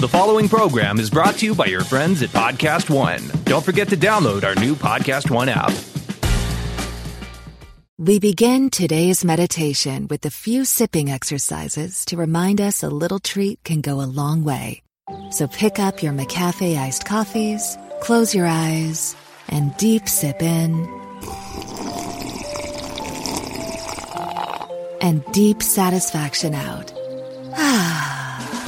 The following program is brought to you by your friends at Podcast One. Don't forget to download our new Podcast One app. We begin today's meditation with a few sipping exercises to remind us a little treat can go a long way. So pick up your McCafe iced coffees, close your eyes, and deep sip in and deep satisfaction out.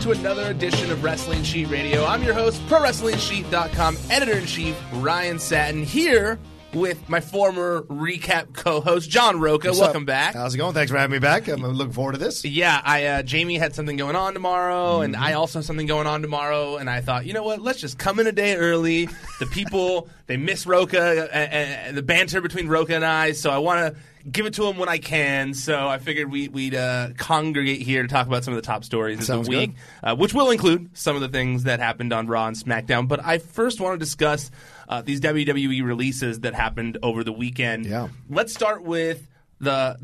To another edition of Wrestling Sheet Radio. I'm your host, ProWrestlingSheet.com editor-in-chief Ryan Satin, here with my former recap co-host John Roca. Welcome back. How's it going? Thanks for having me back. I'm looking forward to this. Yeah, Jamie had something going on tomorrow, and I also have something going on tomorrow, and I thought, you know what, let's just come in a day early. The people, they miss Roca, and the banter between Roca and I, so I want to give it to him when I can, so I figured we'd congregate here to talk about some of the top stories of the week, which will include some of the things that happened on Raw and SmackDown. But I first want to discuss these WWE releases that happened over the weekend. Yeah. Let's start with the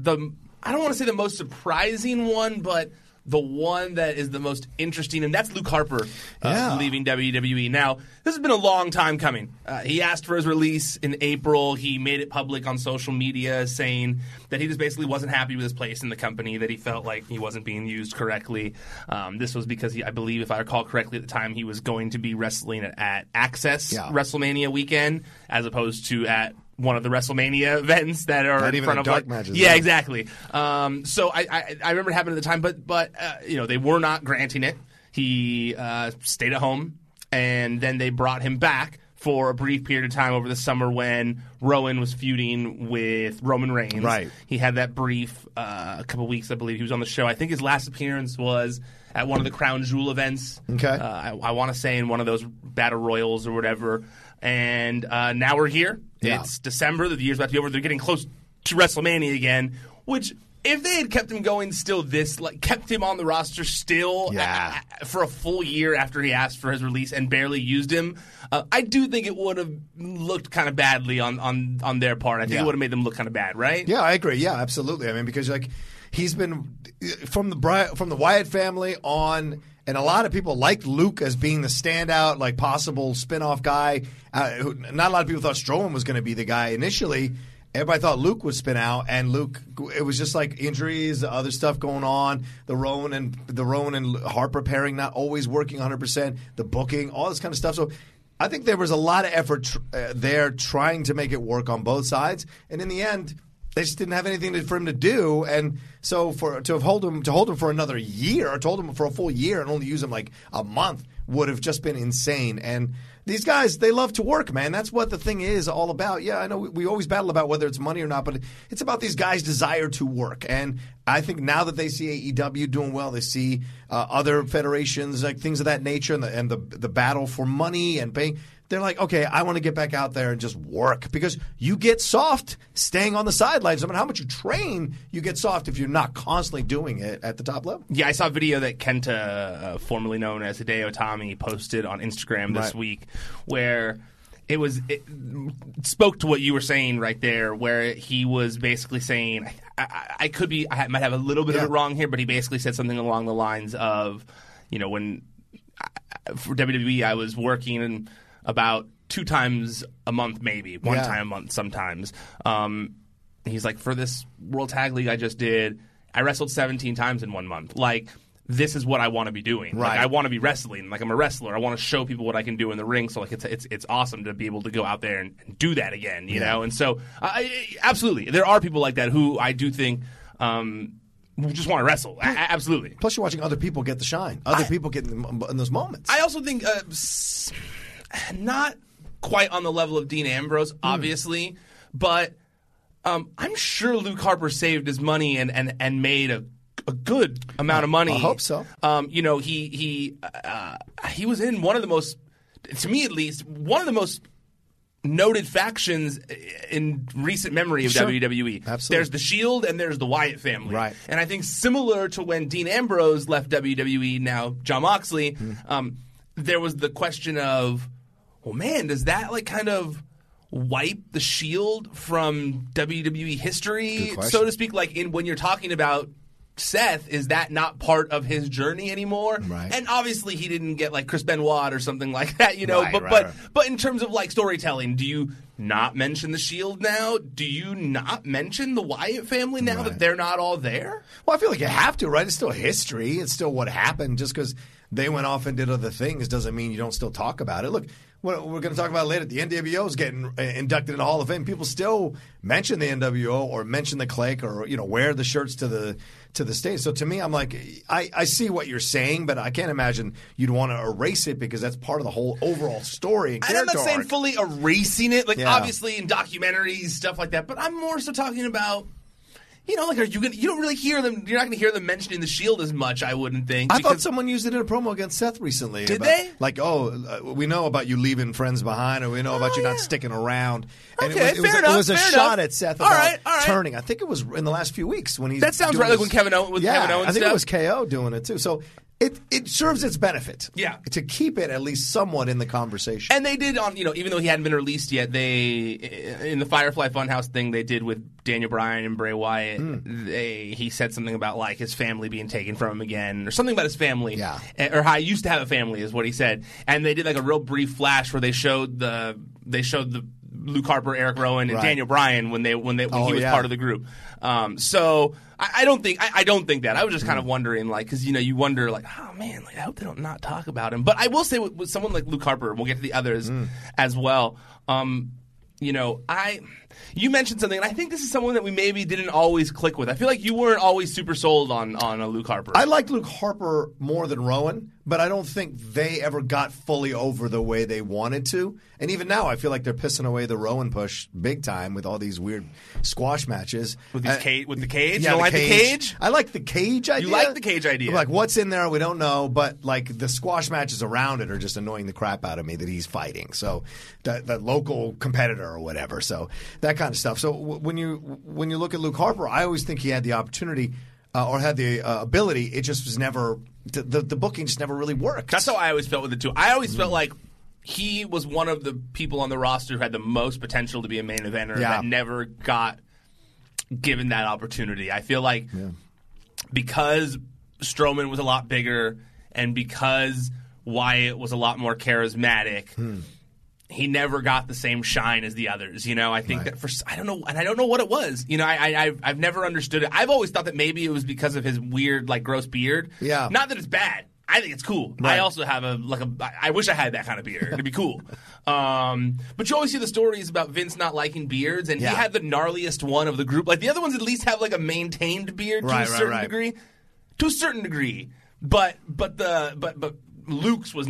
I don't want to say the most surprising one, but the one that is the most interesting, and that's Luke Harper leaving WWE. Now, this has been a long time coming. He asked for his release in April. He made it public on social media, saying that he just basically wasn't happy with his place in the company, that he felt like he wasn't being used correctly. This was because, I believe, if I recall correctly at the time, he was going to be wrestling at Access WrestleMania weekend, as opposed to at one of the WrestleMania events that are not in front of dark matches. Yeah, exactly. So I remember it happened at the time, but you know, they were not granting it. He stayed at home, and then they brought him back for a brief period of time over the summer when Rowan was feuding with Roman Reigns. Right. He had that brief couple weeks, I believe, he was on the show. I think his last appearance was at one of the Crown Jewel events. Okay. I want to say in one of those Battle Royals or whatever. And now we're here. Yeah. It's December. The year's about to be over. They're getting close to WrestleMania again, which, if they had kept him going still this, like kept him on the roster still for a full year after he asked for his release and barely used him, I do think it would have looked kind of badly on their part. I think it would have made them look kind of bad, right? Yeah, I agree. Yeah, absolutely. I mean, because he's been from the Wyatt family on. And a lot of people liked Luke as being the standout, like possible spinoff guy. Not a lot of people thought Strowman was going to be the guy initially. Everybody thought Luke would spin out, and Luke, it was just like injuries, other stuff going on, the Rowan and Harper pairing not always working 100%, the booking, all this kind of stuff. So I think there was a lot of effort there trying to make it work on both sides, and in the end, they just didn't have anything for him to do, and so to hold him for another year, or to hold him for a full year and only use him like a month would have just been insane. And these guys, they love to work, man. That's what the thing is all about. Yeah, I know we always battle about whether it's money or not, but it's about these guys' desire to work. And I think now that they see AEW doing well, they see other federations, like things of that nature, and the battle for money and paying. They're like, okay, I want to get back out there and just work. Because you get soft staying on the sidelines. I mean, how much you train, you get soft if you're not constantly doing it at the top level. Yeah, I saw a video that Kenta, formerly known as Hideo Tommy, posted on Instagram this week where it spoke to what you were saying right there, where he was basically saying, I might have a little bit of it wrong here, but he basically said something along the lines of, you know, for WWE I was working and about 2 times a month, maybe. One time a month sometimes. He's like, for this World Tag League I just did, I wrestled 17 times in 1 month. Like, this is what I want to be doing. Right. Like, I want to be wrestling. Like, I'm a wrestler. I want to show people what I can do in the ring. So, like, it's awesome to be able to go out there and do that again, you know? And so, absolutely. There are people like that who I do think... We just want to wrestle. Absolutely. Plus, you're watching other people get the shine. Other people get in those moments. I also think... Not quite on the level of Dean Ambrose, obviously, but I'm sure Luke Harper saved his money and made a good amount of money. I hope so. You know, he was in one of the most, to me at least, one of the most noted factions in recent memory of WWE. Absolutely. There's the Shield and there's the Wyatt family. Right. And I think similar to when Dean Ambrose left WWE, now Jon Moxley, there was the question of, well, man, does that like kind of wipe the Shield from WWE history, so to speak? Like when you're talking about Seth, is that not part of his journey anymore? Right. And obviously he didn't get like Chris Benoit or something like that, you know. But in terms of like storytelling, do you not mention the Shield now? Do you not mention the Wyatt family now that they're not all there? Well, I feel like you have to, right? It's still history. It's still what happened. Just because they went off and did other things doesn't mean you don't still talk about it. Look, what we're going to talk about later, the NWO is getting inducted in the Hall of Fame. People still mention the NWO or mention the clique or, you know, wear the shirts to the stage. So to me, I'm like, I see what you're saying, but I can't imagine you'd want to erase it because that's part of the whole overall story and character arc. I'm not saying fully erasing it, like obviously in documentaries, stuff like that, but I'm more so talking about, you know, like, you don't really hear them. You're not going to hear them mentioning the Shield as much, I wouldn't think. I thought someone used it in a promo against Seth recently. Did they? Like, we know about you leaving friends behind, or we know about you not sticking around. And okay, it was a shot at Seth about turning. I think it was in the last few weeks when he. That sounds right. Like when Kevin Owens with Kevin Owens. I think it was KO doing it too. So it serves its benefit. Yeah, to keep it at least somewhat in the conversation. And they did on, you know, even though he hadn't been released yet, they in the Firefly Funhouse thing they did with Daniel Bryan and Bray Wyatt, he said something about like his family being taken from him again, or something about his family, or how I used to have a family is what he said. And they did like a real brief flash where they showed the Luke Harper, Eric Rowan, and Daniel Bryan when he was part of the group. So I don't think that. I was just kind of wondering, like, because you know you wonder like, oh man, like I hope they don't not talk about him. But I will say with someone like Luke Harper, we'll get to the others as well. You know, you mentioned something, and I think this is someone that we maybe didn't always click with. I feel like you weren't always super sold on a Luke Harper. I liked Luke Harper more than Rowan, but I don't think they ever got fully over the way they wanted to. And even now, I feel like they're pissing away the Rowan push big time with all these weird squash matches. With the cage? Yeah, you don't like the cage? I like the cage idea. You like the cage idea. I'm like, what's in there? We don't know, but like the squash matches around it are just annoying the crap out of me that he's fighting. So the local competitor or whatever. So that kind of stuff. So when you look at Luke Harper, I always think he had the opportunity or had the ability. It just was never the booking just never really worked. That's how I always felt with it too. I always felt like he was one of the people on the roster who had the most potential to be a main eventer that never got given that opportunity. I feel like because Strowman was a lot bigger and because Wyatt was a lot more charismatic. he never got the same shine as the others. You know, I think that for I don't know what it was. You know, I've never understood it. I've always thought that maybe it was because of his weird, like, gross beard. Yeah, not that it's bad. I think it's cool. Right. I also have I wish I had that kind of beard. It'd be cool. But you always see the stories about Vince not liking beards, and he had the gnarliest one of the group. Like, the other ones at least have like a maintained beard to a certain degree. But Luke's was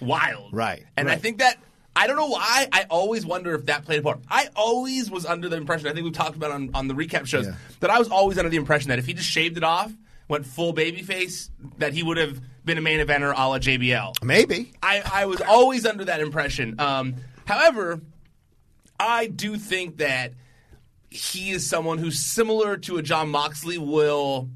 wild. Right. And I think that, I don't know why, I always wonder if that played a part. I always was under the impression, I think we've talked about on the recap shows, that I was always under the impression that if he just shaved it off, went full babyface, that he would have been a main eventer a la JBL. Maybe. I was always under that impression. However, I do think that he is someone who's similar to a Jon Moxley, will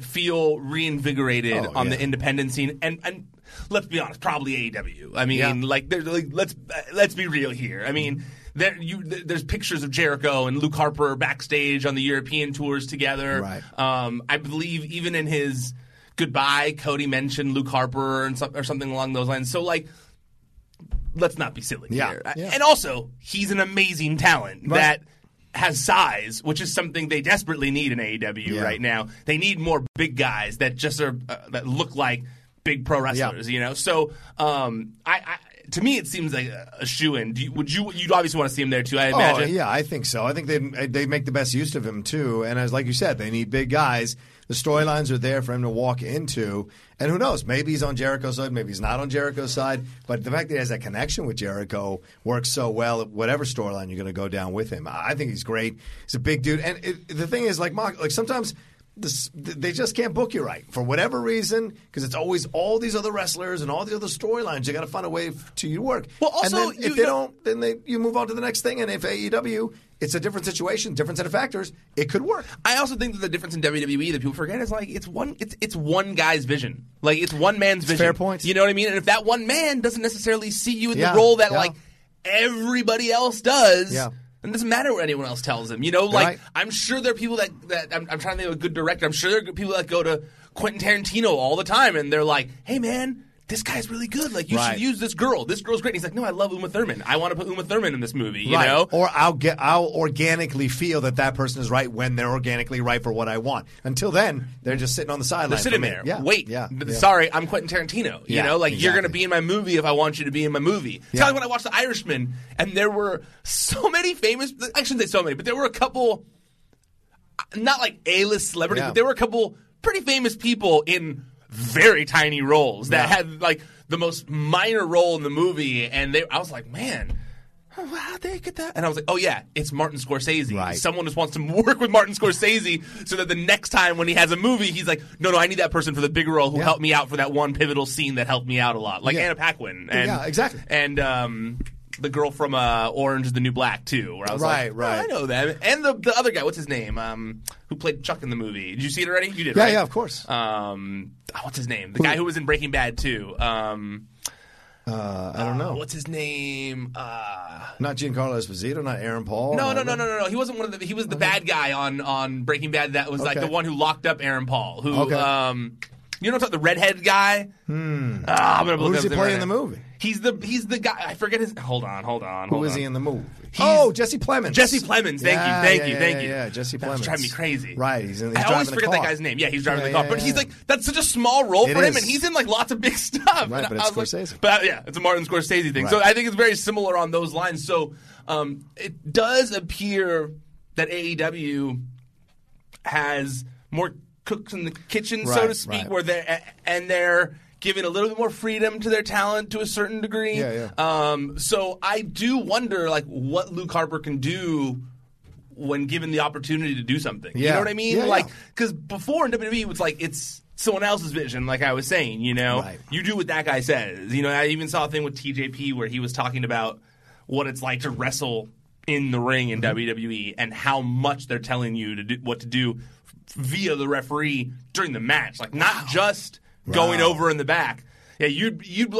feel reinvigorated on the independent scene. And let's be honest, probably AEW. I mean, let's be real here. I mean, there's pictures of Jericho and Luke Harper backstage on the European tours together. Right. I believe even in his goodbye, Cody mentioned Luke Harper or something along those lines. So, like, let's not be silly here. Yeah. And also, he's an amazing talent that has size, which is something they desperately need in AEW right now. They need more big guys that just are that look like big pro wrestlers, you know? So, to me, it seems like a shoo-in. You'd obviously want to see him there, too, I imagine. Oh, yeah, I think so. I think they make the best use of him, too. And as like you said, they need big guys. The storylines are there for him to walk into. And who knows? Maybe he's on Jericho's side. Maybe he's not on Jericho's side. But the fact that he has that connection with Jericho works so well at whatever storyline you're going to go down with him. I think he's great. He's a big dude. And the thing is, like sometimes they just can't book you right for whatever reason, because it's always all these other wrestlers and all the other storylines. You got to find a way to your work. Well, also, and then if they don't, then you move on to the next thing. And if AEW, it's a different situation, different set of factors. It could work. I also think that the difference in WWE that people forget is, like, it's one guy's vision, like it's one man's vision. Fair point. You know what I mean? And if that one man doesn't necessarily see you in the role that like everybody else does. Yeah. And it doesn't matter what anyone else tells him. You know, like, I'm sure there are people that I'm trying to think of a good director. I'm sure there are people that go to Quentin Tarantino all the time, and they're like, hey, man, this guy's really good. Like, you should use this girl. This girl's great. And he's like, no, I love Uma Thurman. I want to put Uma Thurman in this movie, you know? Or I'll organically feel that person is right when they're organically right for what I want. Until then, they're just sitting on the sideline. They're sitting there. Yeah. Wait. Yeah. Sorry, I'm Quentin Tarantino. You know, like, you're going to be in my movie if I want you to be in my movie. It's kind of when I watched The Irishman, and there were so many famous – I shouldn't say so many, but there were a couple – not like A-list celebrities, but there were a couple pretty famous people in – very tiny roles that had like the most minor role in the movie, and I was like, man, how'd they get that? And I was like, oh yeah, it's Martin Scorsese. Right. Someone just wants to work with Martin Scorsese so that the next time when he has a movie, he's like, no, I need that person for the big role who helped me out for that one pivotal scene that helped me out a lot, like Anna Paquin. And, yeah, exactly. And the girl from Orange is the New Black, too, where I was I know that. And the other guy, what's his name, who played Chuck in the movie. Did you see it already? You did, right? Yeah, of course. What's his name? The guy who was in Breaking Bad, too. I don't know. What's his name? Not Giancarlo Esposito, not Aaron Paul. No. He wasn't one of the – he was the bad guy on Breaking Bad that was like the one who locked up Aaron Paul, who you know what I'm talking about? The redhead guy? I'm going to look up. Who does he play in the movie? He's the guy. I forget his. Hold on. Who is he in the movie? Jesse Plemons. Jesse Plemons. Thank you. Yeah, Jesse Plemons. That's driving me crazy. Right. I always forget that guy's name. Yeah, he's driving the car. But he's like, that's such a small role for him, and he's in like lots of big stuff. Right, but it's Scorsese. It's a Martin Scorsese thing. Right. So I think it's very similar on those lines. So it does appear that AEW has more cooks in the kitchen, so to speak, where they're giving a little bit more freedom to their talent to a certain degree. Yeah. So I do wonder, like, what Luke Harper can do when given the opportunity to do something. Yeah. You know what I mean? Yeah, like, because before in WWE, it's like it's someone else's vision, like I was saying, you know? Right. You do what that guy says. You know, I even saw a thing with TJP where he was talking about what it's like to wrestle in the ring in WWE and how much they're telling you to do, what to do via the referee during the match. Like, not just going over in the back. Yeah,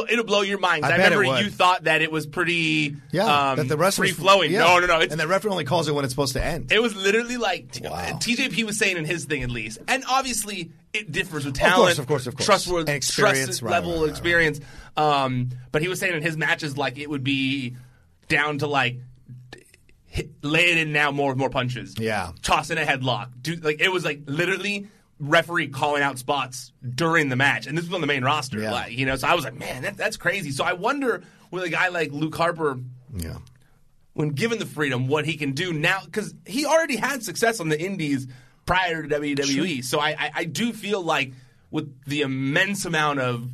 it'll blow your mind. I remember you thought that it was pretty free-flowing. Yeah. No. And the referee only calls it when it's supposed to end. It was literally like TJP was saying in his thing, at least. And obviously, it differs with talent, of course. Trustworthy, experience, trust level, experience. But he was saying in his matches, like, it would be down to like laying in now more punches. Yeah. Tossing a headlock. Dude, like, it was like literally referee calling out spots during the match. And this was on the main roster. Yeah. Like, you know, so I was like, man, that's crazy. So I wonder with a guy like Luke Harper, yeah, when given the freedom, what he can do now. Because he already had success on the indies prior to WWE. Sure. So I do feel like with the immense amount of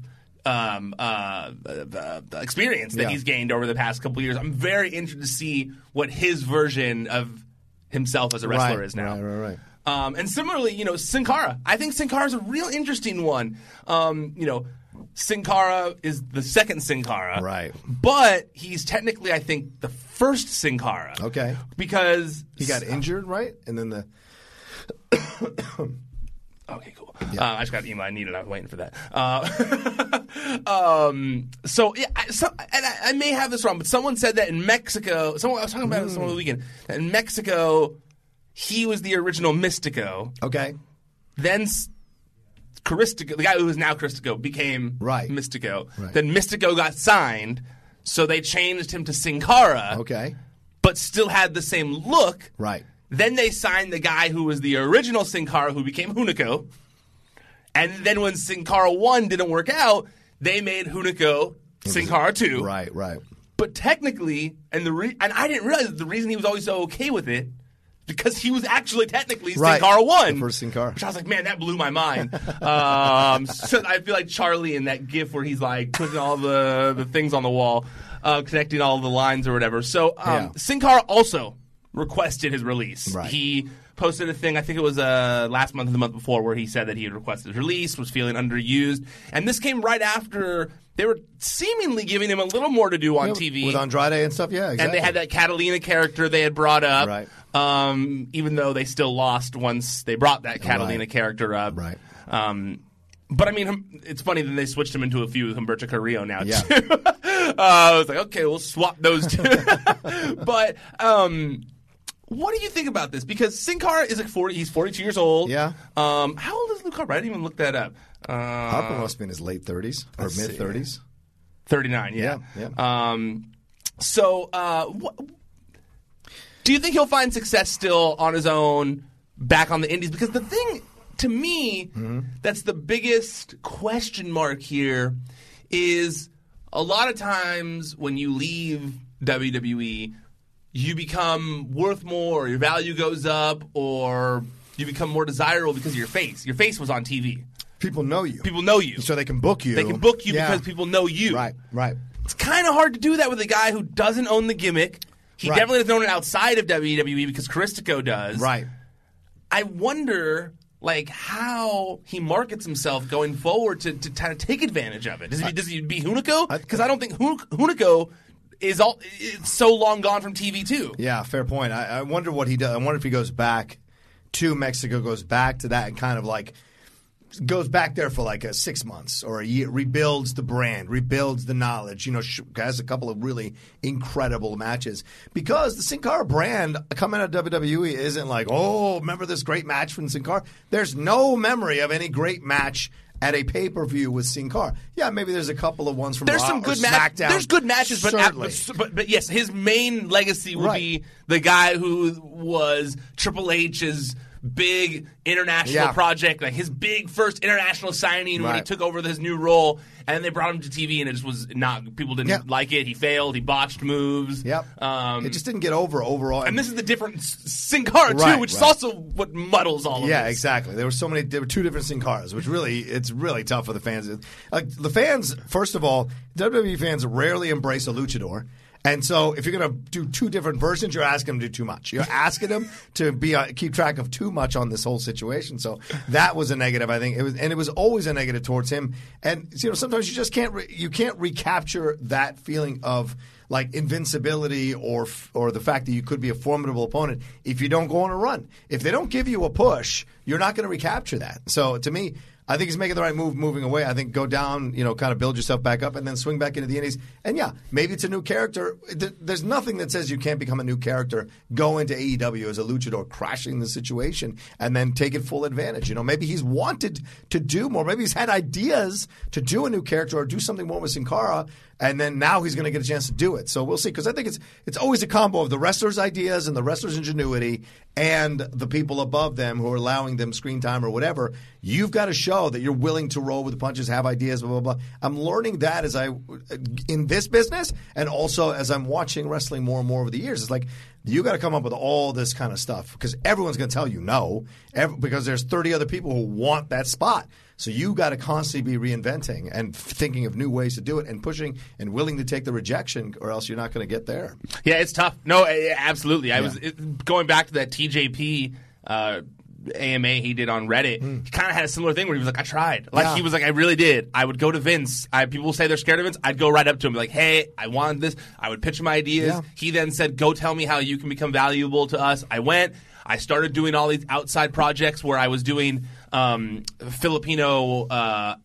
experience that he's gained over the past couple of years, I'm very interested to see what his version of himself as a wrestler is now. Right. And similarly, you know, Sin Cara. I think Sin Cara is a real interesting one. You know, Sin Cara is the second Sin Cara. Right. But he's technically, I think, the first Sin Cara. Okay. Because he got injured, right? And then the... Okay, cool. Yeah. I just got an email I needed. I was waiting for that. I may have this wrong, but someone said that in Mexico, someone I was talking about this over the weekend, that in Mexico, he was the original Mystico. Okay. Then Caristico, the guy who is now Caristico, became Mystico. Right. Then Mystico got signed, so they changed him to Sin Cara. Okay. But still had the same look. Right. Then they signed the guy who was the original Sin Cara, who became Hunico. And then when Sin Cara 1 didn't work out, they made Hunico Sin Cara 2. Right, right. But technically, and I didn't realize the reason he was always so okay with it, because he was actually technically Sin Cara 1. The first Sin Cara. Which I was like, man, that blew my mind. So I feel like Charlie in that gif where he's like putting all the things on the wall, connecting all the lines or whatever. So Sin Cara also requested his release. Right. He posted a thing, I think it was last month or the month before, where he said that he had requested his release, was feeling underused. And this came right after they were seemingly giving him a little more to do on TV. With Andrade and stuff, yeah, exactly. And they had that Catalina character they had brought up, right. Even though they still lost once they brought that Catalina character up. Right. But, I mean, it's funny that they switched him into a few with Humberto Carrillo now, too. I was like, okay, we'll swap those two. But... what do you think about this? Because Sin Cara is like 40; he's 42 years old. Yeah. How old is Luke Harper? I didn't even look that up. Harper must be in his late 30s or mid 30s. 39. Yeah. So, do you think he'll find success still on his own back on the indies? Because the thing to me that's the biggest question mark here is a lot of times when you leave WWE, you become worth more, or your value goes up, or you become more desirable because of your face. Your face was on TV. People know you. So they can book you. Because people know you. Right. It's kind of hard to do that with a guy who doesn't own the gimmick. He definitely doesn't own it outside of WWE because Caristico does. Right. I wonder, like, how he markets himself going forward to kind of take advantage of it. Does he be Hunico? Because I don't think Hunico... It's so long gone from TV too. Yeah, fair point. I wonder what he does. I wonder if he goes back to Mexico, goes back to that, and kind of like goes back there for like 6 months or a year, rebuilds the brand, rebuilds the knowledge. You know, has a couple of really incredible matches because the Sin Cara brand coming out of WWE isn't like, oh, remember this great match from Sin Cara? There's no memory of any great match at a pay-per-view with Sin Cara. Yeah, maybe there's a couple of ones from Raw or SmackDown. There's good matches, but yes, his main legacy would be the guy who was Triple H's big international project, like his big first international signing when he took over his new role, and they brought him to TV, and it just was not. People didn't like it. He failed. He botched moves. Yep. It just didn't get over overall. And this is the different Sin Cara too, which is also what muddles all of this. Yeah, exactly. There were two different Sin Caras, which really it's really tough for the fans. Like the fans, first of all, WWE fans rarely embrace a luchador. And so if you're going to do two different versions, you're asking them to do too much. You're asking them to keep track of too much on this whole situation. So that was a negative, I think. It was always a negative towards him. And you know, sometimes you just can't recapture that feeling of like invincibility or the fact that you could be a formidable opponent if you don't go on a run. If they don't give you a push, you're not going to recapture that. So to me, I think he's making the right move moving away. I think go down, you know, kind of build yourself back up and then swing back into the Indies. And, yeah, maybe it's a new character. There's nothing that says you can't become a new character, go into AEW as a luchador, crashing the situation, and then taking full advantage. You know, maybe he's wanted to do more. Maybe he's had ideas to do a new character or do something more with Sin Cara, and then now he's going to get a chance to do it. So we'll see, because I think it's always a combo of the wrestlers' ideas and the wrestlers' ingenuity and the people above them who are allowing them screen time or whatever. You've got to show that you're willing to roll with the punches, have ideas, blah, blah, blah. I'm learning that as I in this business, and also as I'm watching wrestling more and more over the years. It's like, you got to come up with all this kind of stuff because everyone's going to tell you no, because there's 30 other people who want that spot. So you got to constantly be reinventing and thinking of new ways to do it and pushing and willing to take the rejection, or else you're not going to get there. Yeah, it's tough. No, absolutely. I was going back to that TJP AMA he did on Reddit. He kind of had a similar thing where he was like, I tried. Like, he was like, I really did. I would go to Vince. People say they're scared of Vince. I'd go right up to him be like, hey, I wanted this. I would pitch my ideas. Yeah. He then said, go tell me how you can become valuable to us. I went. I started doing all these outside projects where I was doing Filipino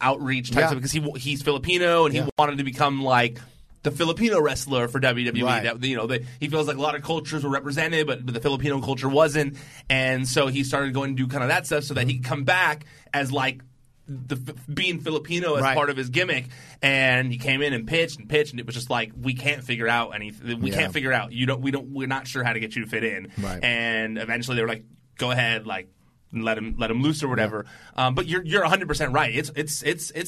outreach type stuff because he's Filipino and he wanted to become like the Filipino wrestler for WWE. Right. That, you know, he feels like a lot of cultures were represented, but the Filipino culture wasn't. And so he started going to do kind of that stuff so that he could come back as like being Filipino as part of his gimmick. And he came in and pitched, and it was just like, we can't figure out anything. We can't figure out. We're not sure how to get you to fit in. Right. And eventually they were like, go ahead, like, let him loose or whatever. Yeah. But you're 100% right. It's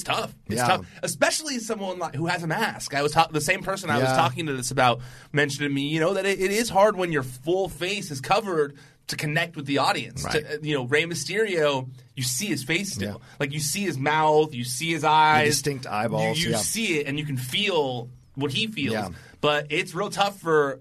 tough. It's tough, especially someone like who has a mask. I was the same person I was talking to this about mentioned to me, you know, that it is hard when your full face is covered to connect with the audience. Right. Rey Mysterio, you see his face still. Yeah. Like, you see his mouth, you see his eyes. The distinct eyeballs. You see it, and you can feel what he feels. Yeah. But it's real tough for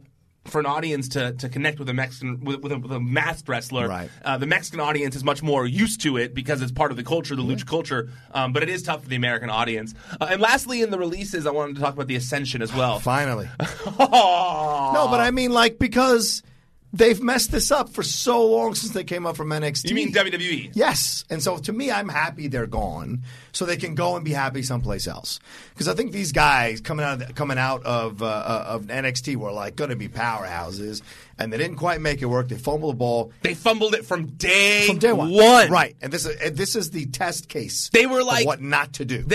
an audience to connect with a Mexican with a masked wrestler. Right. The Mexican audience is much more used to it because it's part of the culture, the lucha culture. But it is tough for the American audience. And lastly, in the releases, I wanted to talk about the Ascension as well. Finally. No, but I mean, like, because they've messed this up for so long since they came up from NXT. You mean WWE? Yes. And so, to me, I'm happy they're gone so they can go and be happy someplace else. Because I think these guys coming out of NXT were like going to be powerhouses, and they didn't quite make it work. They fumbled the ball. They fumbled it from day one. Right. And this is the test case. They were like, of what not to do.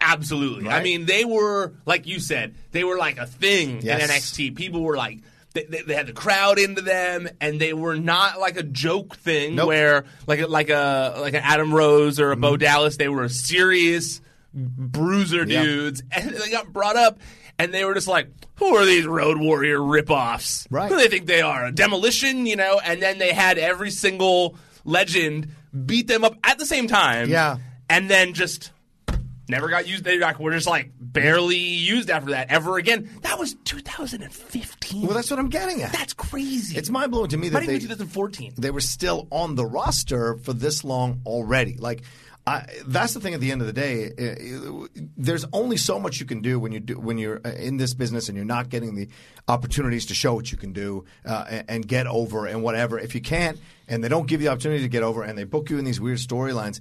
Absolutely. Right? I mean, they were, like you said, they were like a thing in NXT. People were like, They had the crowd into them, and they were not like a joke thing where like an Adam Rose or a Bo Dallas. They were serious bruiser dudes, and they got brought up, and they were just like, who are these Road Warrior ripoffs? Right. Who do they think they are? A Demolition, you know? And then they had every single legend beat them up at the same time, and then just never got used. They were just like barely used after that ever again. That was 2015. Well, that's what I'm getting at. That's crazy. It's mind blowing to me that 2014. They were still on the roster for this long already. Like, that's the thing. At the end of the day, there's only so much you can do when you're in this business and you're not getting the opportunities to show what you can do and get over and whatever. If you can't, and they don't give you the opportunity to get over, and they book you in these weird storylines.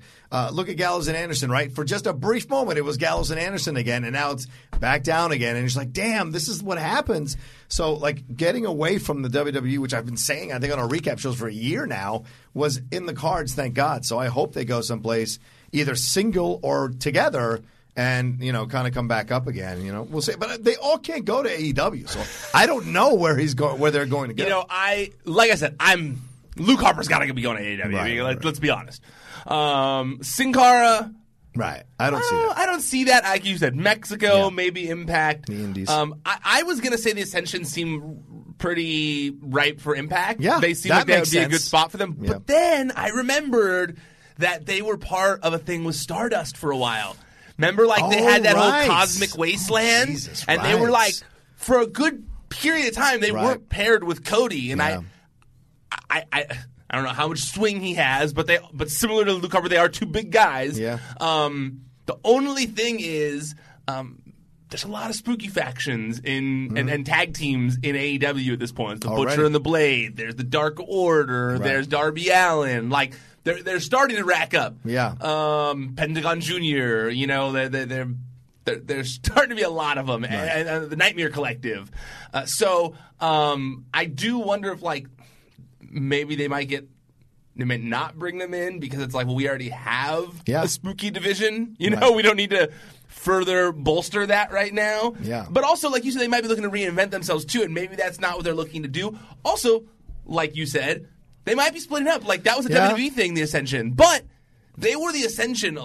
Look at Gallows and Anderson, right? For just a brief moment, it was Gallows and Anderson again, and now it's back down again. And it's like, damn, this is what happens. So, like, getting away from the WWE, which I've been saying, I think, on our recap shows for a year now, was in the cards, thank God. So I hope they go someplace, either single or together, and, you know, kind of come back up again, you know. We'll see. But they all can't go to AEW, so I don't know where they're going to go. You know, Like I said, Luke Harper's got to be going to AEW. Right. Let's be honest. Sin Cara. Right. I don't see that. I don't see that. Like you said, Mexico, maybe Impact. The Indies. I was going to say the Ascension seemed pretty ripe for Impact. Yeah, they seemed like that would be a good spot for them. Yeah. But then I remembered that they were part of a thing with Stardust for a while. Remember, like, they had that whole Cosmic Wasteland? Jesus, they were, like, for a good period of time, they weren't paired with Cody. And I don't know how much swing he has, but similar to Luke Harper, they are two big guys. Yeah. The only thing is there's a lot of spooky factions in and tag teams in AEW at this point. It's the Butcher and the Blade. There's the Dark Order. There's Darby Allin. Like, they're starting to rack up. Yeah. Pentagon Jr., you know, there's starting to be a lot of them, right. and the Nightmare Collective. So I do wonder if, like, maybe they might not bring them in because it's like, well, we already have a spooky division. You know, we don't need to further bolster that right now. Yeah. But also, like you said, they might be looking to reinvent themselves too, and maybe that's not what they're looking to do. Also, like you said, they might be splitting up. Like, that was a WWE thing, the Ascension. But they were the Ascension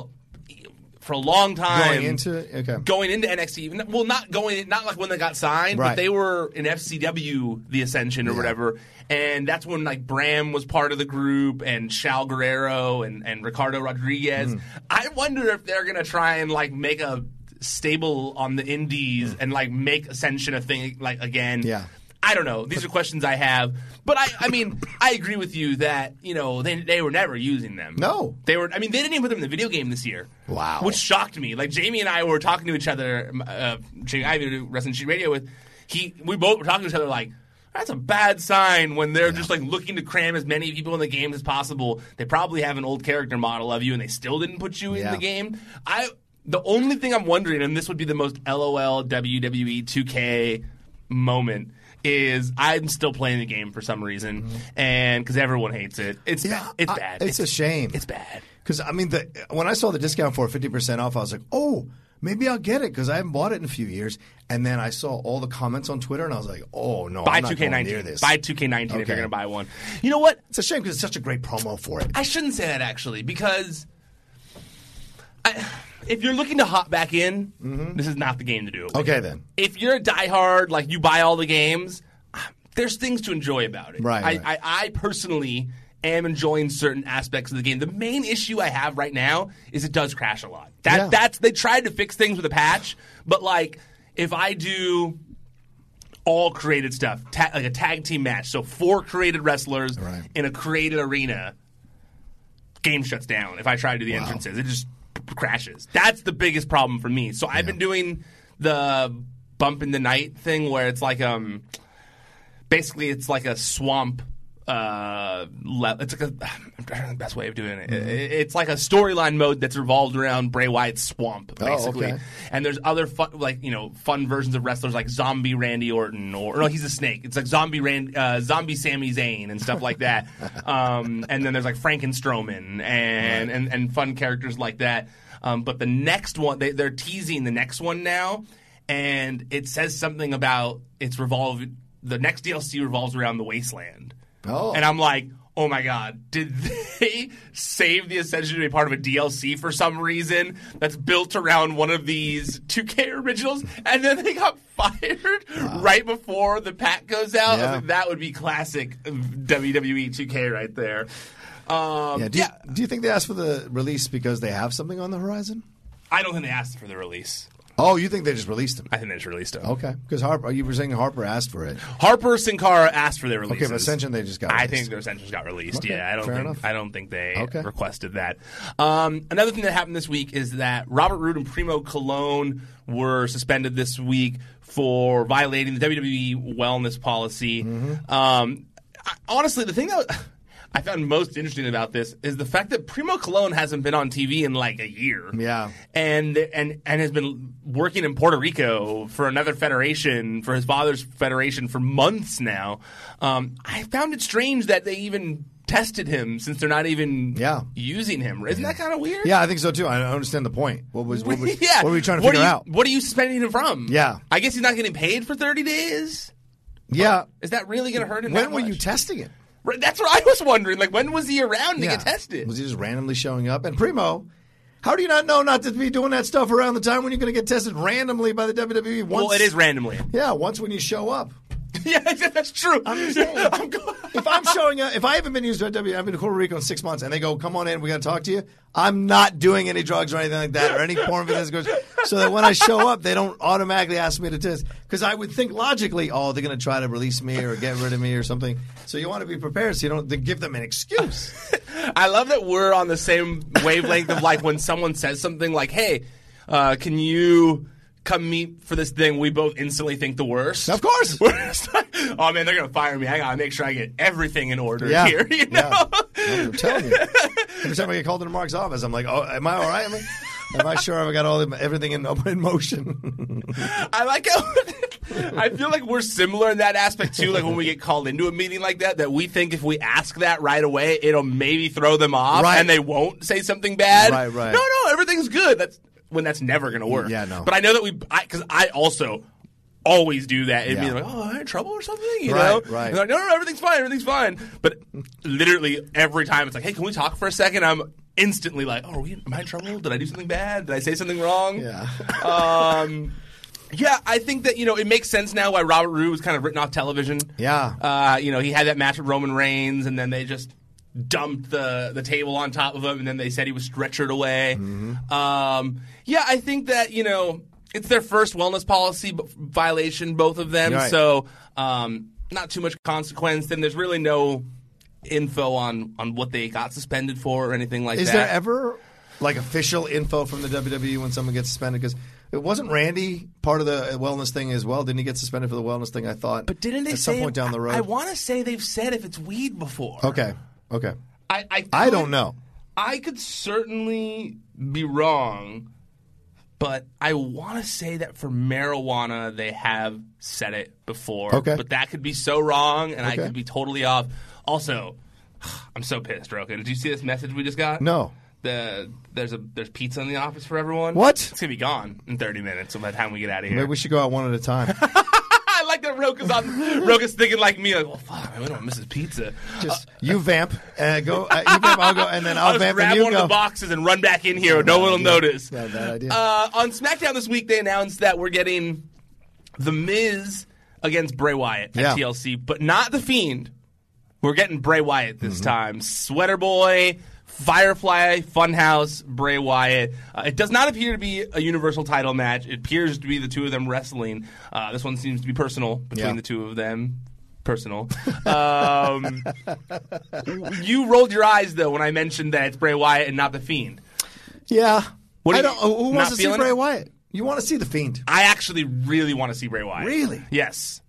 for a long time. Going into it? Okay. Going into NXT. Even, well, not like when they got signed, right. But they were in FCW, the Ascension or whatever. And that's when, like, Bram was part of the group and Chal Guerrero and Ricardo Rodriguez. Mm. I wonder if they're going to try and, like, make a stable on the indies and, like, make Ascension a thing, like, again. Yeah. I don't know. These are questions I have. But, I mean, I agree with you that, you know, they were never using them. No. They didn't even put them in the video game this year. Wow. Which shocked me. Like, Jamie and I were talking to each other. Jamie, I do Wrestling Sheet Radio with. We both were talking to each other like, that's a bad sign when they're just, like, looking to cram as many people in the game as possible. They probably have an old character model of you, and they still didn't put you in the game. The only thing I'm wondering, and this would be the most LOL WWE 2K moment, is I'm still playing the game for some reason, and because everyone hates it. It's bad. It's a shame. It's bad. Because, I mean, when I saw the discount for 50% off, I was like, oh, maybe I'll get it because I haven't bought it in a few years. And then I saw all the comments on Twitter, and I was like, oh, no, buy I'm not 2K19. Going near this. Buy 2K19 if you're going to buy one. You know what? It's a shame because it's such a great promo for it. I shouldn't say that, actually, because if you're looking to hop back in, this is not the game to do it with. Okay, then. If you're a diehard, like you buy all the games, there's things to enjoy about it. Right. I personally am enjoying certain aspects of the game. The main issue I have right now is it does crash a lot. That's they tried to fix things with a patch, but like if I do all created stuff, like a tag team match, so 4 created wrestlers in a created arena, game shuts down. If I try to do the entrances, it just crashes. That's the biggest problem for me. So I've been doing the bump in the night thing where it's like basically it's like a swamp I'm trying to think the best way of doing it. It's like a storyline mode that's revolved around Bray Wyatt's swamp, basically. Oh, okay. And there's other fun versions of wrestlers like Zombie Randy Orton, or no, he's a snake. It's like Zombie Sami Zayn and stuff like that. And then there's like Franken Strowman and fun characters like that. But the next one, they're teasing the next one now, and it says something about the next DLC revolves around the Wasteland. Oh. And I'm like, oh my God, did they save the Ascension to be part of a DLC for some reason that's built around one of these 2K originals? And then they got fired right before the pack goes out? Yeah. I was like, that would be classic WWE 2K right there. Do you think they asked for the release because they have something on the horizon? I don't think they asked for the release. Oh, you think they just released them? I think they just released them. Okay. Because you were saying Harper asked for it. Harper, Sin Cara asked for their release. Okay, but Ascension, they just got released. I think their Ascension got released, okay, yeah. I don't think they requested that. Another thing that happened this week is that Robert Roode and Primo Cologne were suspended this week for violating the WWE wellness policy. Mm-hmm. Honestly, the thing that I found most interesting about this is the fact that Primo Cologne hasn't been on TV in like a year. Yeah. And has been working in Puerto Rico for another federation, for his father's federation, for months now. I found it strange that they even tested him since they're not even using him. Isn't that kind of weird? Yeah, I think so too. I understand the point. What were we trying to figure out? What are you suspending him from? Yeah. I guess he's not getting paid for 30 days? Yeah. But is that really going to hurt him? When were you testing him? That's what I was wondering. Like, when was he around to get tested? Was he just randomly showing up? And Primo, how do you not know not to be doing that stuff around the time when you're going to get tested randomly by the WWE? Once, well, it is randomly. Yeah, once when you show up. Yeah, that's true. I'm just saying. If I'm showing up, if I haven't been used to WWE, I've been to Puerto Rico in 6 months, and they go, come on in, we got to talk to you. I'm not doing any drugs or anything like that, or any form of this. So that when I show up, they don't automatically ask me to test. Because I would think logically, they're going to try to release me or get rid of me or something. So you want to be prepared so you don't give them an excuse. I love that we're on the same wavelength of like when someone says something like, hey, can you come meet for this thing, we both instantly think the worst. Of course. Oh, man, they're going to fire me. I got to make sure I get everything in order here. You know? Yeah. I'm telling you. Every time I get called into Mark's office, I'm like, oh, am I all right? Am I sure I've got all everything in motion? I like how I feel like we're similar in that aspect, too. Like when we get called into a meeting like that, that we think if we ask that right away, it'll maybe throw them off and they won't say something bad. Right, right. No, no, everything's good. That's when that's never going to work. Yeah, no. But I know that we – because I also – always do that. It'd be like, oh, I'm in trouble or something, you know? Right. And like, no, no, everything's fine, everything's fine. But literally every time it's like, hey, can we talk for a second? I'm instantly like, oh, am I in trouble? Did I do something bad? Did I say something wrong? Yeah. Yeah, I think that, you know, it makes sense now why Robert Roode was kind of written off television. Yeah. You know, he had that match with Roman Reigns, and then they just dumped the table on top of him, and then they said he was stretchered away. Mm-hmm. Yeah, I think that, you know, it's their first wellness policy violation, both of them. Right. So not too much consequence. And there's really no info on what they got suspended for or anything like that. Is there ever like official info from the WWE when someone gets suspended? Because it wasn't Randy part of the wellness thing as well. Didn't he get suspended for the wellness thing, I thought? But didn't they at some point down the road? I want to say they've said if it's weed before. Okay. Okay. I don't know. I could certainly be wrong. But I want to say that for marijuana, they have said it before. Okay. But that could be so wrong, and I could be totally off. Also, I'm so pissed, Roka. Did you see this message we just got? No. There's pizza in the office for everyone. What? It's going to be gone in 30 minutes by the time we get out of here. Maybe we should go out one at a time. I like that Roka's thinking like me. Like, well, fuck, man, we don't miss his pizza. Just you vamp, go. You vamp, I'll go, and then I'll vamp and you go. Grab one of the boxes and run back in here. No one will notice. Not a bad idea. On SmackDown this week, they announced that we're getting The Miz against Bray Wyatt at TLC, but not The Fiend. We're getting Bray Wyatt this time. Sweater Boy, Firefly Funhouse, Bray Wyatt. It does not appear to be a Universal title match. It appears to be the two of them wrestling. This one seems to be personal between the two of them. Personal. You rolled your eyes, though, when I mentioned that it's Bray Wyatt and not The Fiend. Yeah. What who wants to see Bray Wyatt? You want to see The Fiend. I actually really want to see Bray Wyatt. Really? Yes.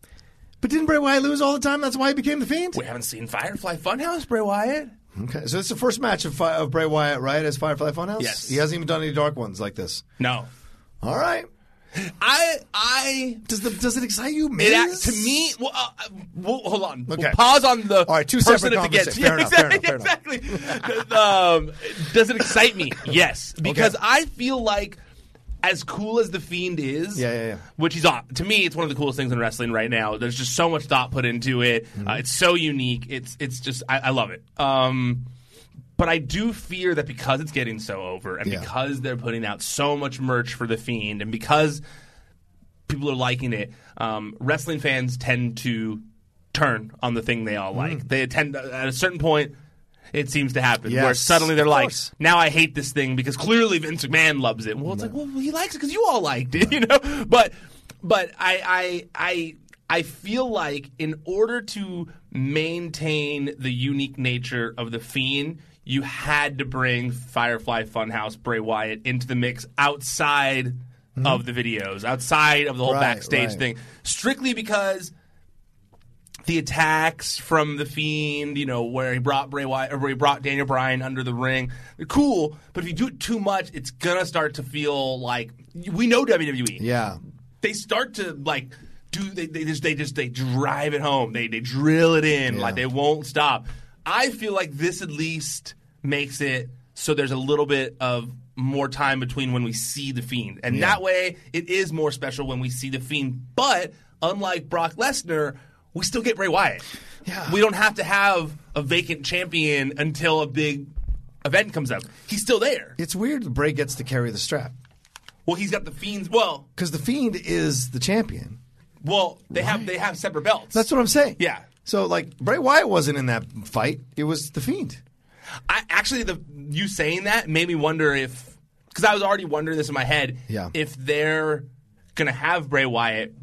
But didn't Bray Wyatt lose all the time? That's why he became The Fiend? We haven't seen Firefly Funhouse, Bray Wyatt. Okay, so it's the first match of Bray Wyatt, right, as Firefly Funhouse? Yes. He hasn't even done any dark ones like this. No. All right. Does it excite you, Miz? To me, well, hold on. Okay. We'll pause on the all right, two person separate conversations. Fair enough, exactly. Does it excite me? Yes, because I feel like as cool as The Fiend is, which he's on. To me, it's one of the coolest things in wrestling right now. There's just so much thought put into it. It's so unique. It's just I love it. But I do fear that because it's getting so over and because they're putting out so much merch for The Fiend and because people are liking it, wrestling fans tend to turn on the thing they all like. They tend at a certain point. It seems to happen where suddenly they're like, now I hate this thing because clearly Vince McMahon loves it. Well, it's like, well, he likes it because you all liked it, you know? But I feel like in order to maintain the unique nature of The Fiend, you had to bring Firefly Funhouse, Bray Wyatt into the mix outside of the videos, outside of the whole backstage thing, strictly because the attacks from The Fiend, you know, where he brought Bray Wyatt, or where he brought Daniel Bryan under the ring, they're cool. But if you do it too much, it's gonna start to feel like we know WWE. Yeah, they start to like do they drive it home. They drill it in like they won't stop. I feel like this at least makes it so there's a little bit of more time between when we see The Fiend, and that way it is more special when we see The Fiend. But unlike Brock Lesnar, we still get Bray Wyatt. Yeah. We don't have to have a vacant champion until a big event comes up. He's still there. It's weird Bray gets to carry the strap. Well, he's got The Fiend's. Well, because The Fiend is the champion. Well, they have separate belts. That's what I'm saying. Yeah. So like Bray Wyatt wasn't in that fight. It was The Fiend. You saying that made me wonder if, because I was already wondering this in my head. Yeah. If they're gonna have Bray Wyatt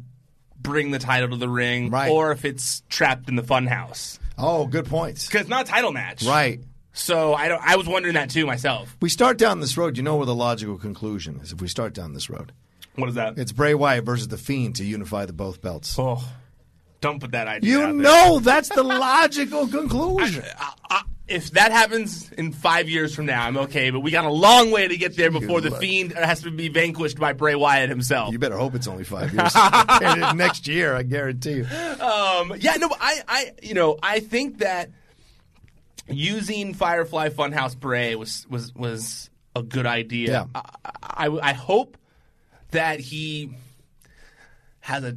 bring the title to the ring, or if it's trapped in the funhouse. Oh, good points. Because it's not a title match. Right. So I was wondering that too myself. We start down this road, you know where the logical conclusion is if we start down this road. What is that? It's Bray Wyatt versus The Fiend to unify the both belts. Oh, don't put that idea out there. You know that's the logical conclusion. I, I, If that happens in 5 years from now, I'm okay. But we got a long way to get there before the Fiend has to be vanquished by Bray Wyatt himself. You better hope it's only 5 years. Next year, I guarantee you. I think that using Firefly Funhouse Bray was a good idea. Yeah. I hope that he has a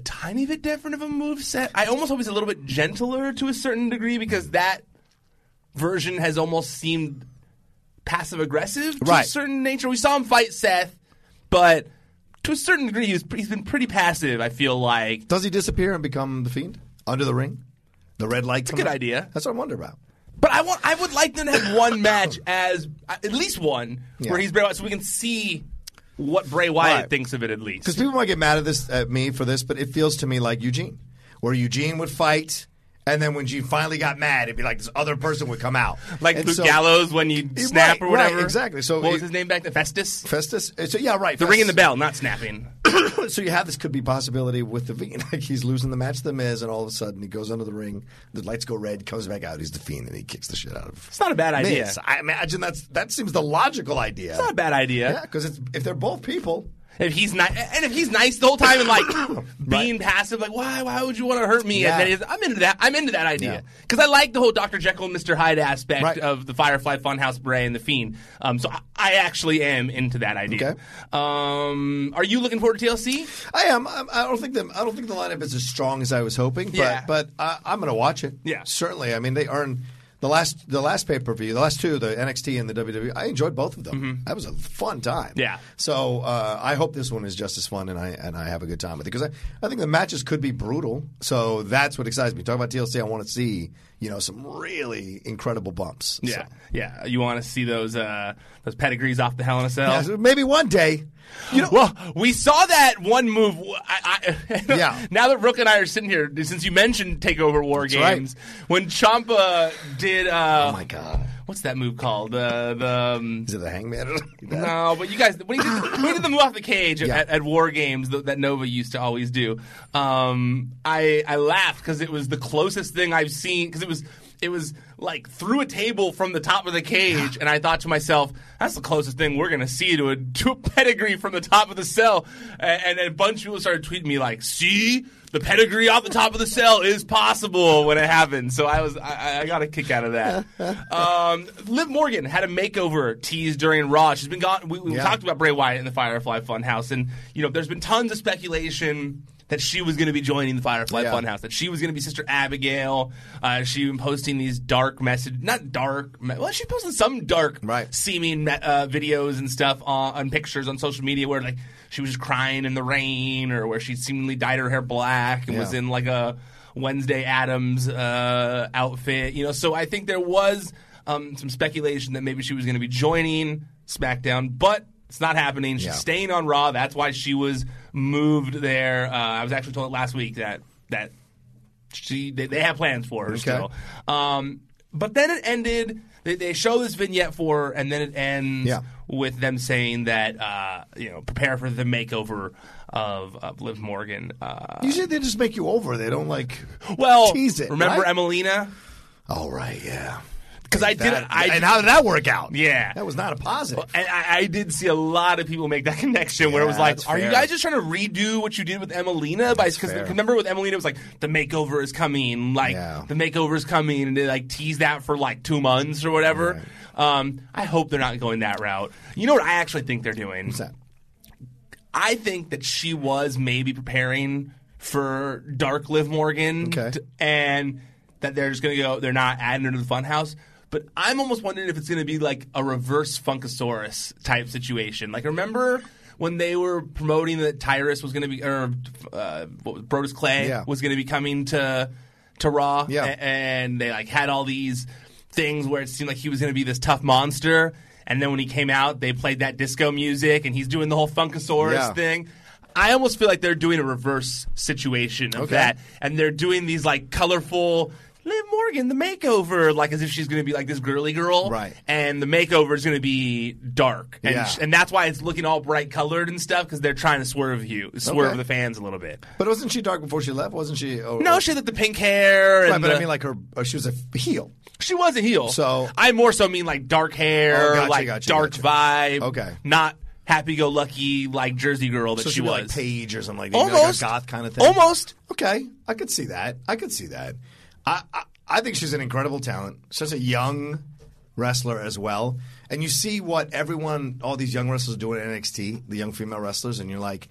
tiny bit different of a moveset. I almost hope he's a little bit gentler to a certain degree, because that version has almost seemed passive-aggressive to a certain nature. We saw him fight Seth, but to a certain degree, he's been pretty passive, I feel like. Does he disappear and become the Fiend? Under the ring? The red light? That's a good idea. That's what I'm wondering about. But I would like them to have one match, at least one, where he's Bray Wyatt, so we can see what Bray Wyatt thinks of it, at least. Because people might get mad at me for this, but it feels to me like Eugene, where Eugene would fight. And then when she finally got mad, it'd be like this other person would come out. Like Luke Gallows when you snap or whatever. Right, exactly. So what was his name back then? Festus? So, yeah, right. The ringing the bell, not snapping. So you have this could be possibility with the Fiend. Like he's losing the match to The Miz, and all of a sudden he goes under the ring, the lights go red, comes back out, he's the Fiend, and he kicks the shit out of him. It's not a bad idea. Miz. I imagine that seems the logical idea. It's not a bad idea. Yeah, because if they're both people. If he's nice the whole time and like being passive, like why would you want to hurt me? Yeah. And I'm into that. I'm into that idea because I like the whole Dr. Jekyll and Mr. Hyde aspect of the Firefly Funhouse Bray and the Fiend. So I actually am into that idea. Okay. Are you looking forward to TLC? I am. I don't think the lineup is as strong as I was hoping. But I'm going to watch it. Yeah, certainly. I mean, they earn. The last pay-per-view, the last two, the NXT and the WWE, I enjoyed both of them. Mm-hmm. That was a fun time. Yeah. So I hope this one is just as fun, and I have a good time with it. Because I think the matches could be brutal, so that's what excites me. Talk about TLC, I want to see some really incredible bumps. Yeah, so. Yeah. You want to see those pedigrees off the Hell in a Cell? Yeah, maybe one day. Well, we saw that one move. Yeah. Now that Rook and I are sitting here, since you mentioned Takeover War Games, when Ciampa did. Oh my God! What's that move called? Is it the Hangman? No, but you guys, when he did the move off the cage at War Games that Nova used to always do, I laughed because it was the closest thing I've seen. Because it was like through a table from the top of the cage, and I thought to myself, that's the closest thing we're going to see to a pedigree from the top of the cell. And a bunch of people started tweeting me like, see, the pedigree off the top of the cell is possible when it happens. So I got a kick out of that. Liv Morgan had a makeover tease during Raw. She's been gone. We talked about Bray Wyatt in the Firefly Funhouse, and there's been tons of speculation that she was going to be joining the Firefly Funhouse, that she was going to be Sister Abigail. She's been posting these dark messages. Not dark. Well, she posted some dark-seeming videos and stuff on pictures on social media where like she was just crying in the rain, or where she seemingly dyed her hair black and was in like a Wednesday Addams outfit. So I think there was some speculation that maybe she was going to be joining SmackDown, but it's not happening. She's staying on Raw. That's why she was moved there. I was actually told last week that they have plans for her still. But then it ended. They show this vignette for her, and then it ends with them saying that, prepare for the makeover of Liv Morgan. Usually they just make you over. They don't, tease it. Remember Emelina? Oh, right, yeah. Because how did that work out? Yeah. That was not a positive. And I did see a lot of people make that connection where it was like, are you guys just trying to redo what you did with Emelina? Because remember with Emelina, it was like, the makeover is coming. The makeover is coming. And they tease that for 2 months or whatever. Right. I hope they're not going that route. You know what I actually think they're doing? What's that? I think that she was maybe preparing for Dark Liv Morgan. Okay. And that they're just going to go, they're not adding her to the Funhouse. But I'm almost wondering if it's going to be like a reverse Funkasaurus type situation. Like, remember when they were promoting that Tyrus was going to be, or Brodus Clay was going to be coming to Raw? Yeah. And they had all these things where it seemed like he was going to be this tough monster. And then when he came out, they played that disco music, and he's doing the whole Funkasaurus thing. I almost feel like they're doing a reverse situation of that. And they're doing these colorful Liv Morgan, the makeover, like as if she's going to be like this girly girl. Right. And the makeover is going to be dark. And, and that's why it's looking all bright colored and stuff, because they're trying to swerve the fans a little bit. But wasn't she dark before she left? Wasn't she? Oh, no, she had the pink hair. Right, and but I mean like she was a heel. She was a heel. So I more so mean like dark hair, dark vibe. Okay. Not happy-go-lucky, like, Jersey girl that so she was. Like Paige or something like that. Almost. Like a goth kind of thing. Almost. Okay. I could see that. I think she's an incredible talent. Such a young wrestler as well. And you see what all these young wrestlers do in NXT, the young female wrestlers, and you're like,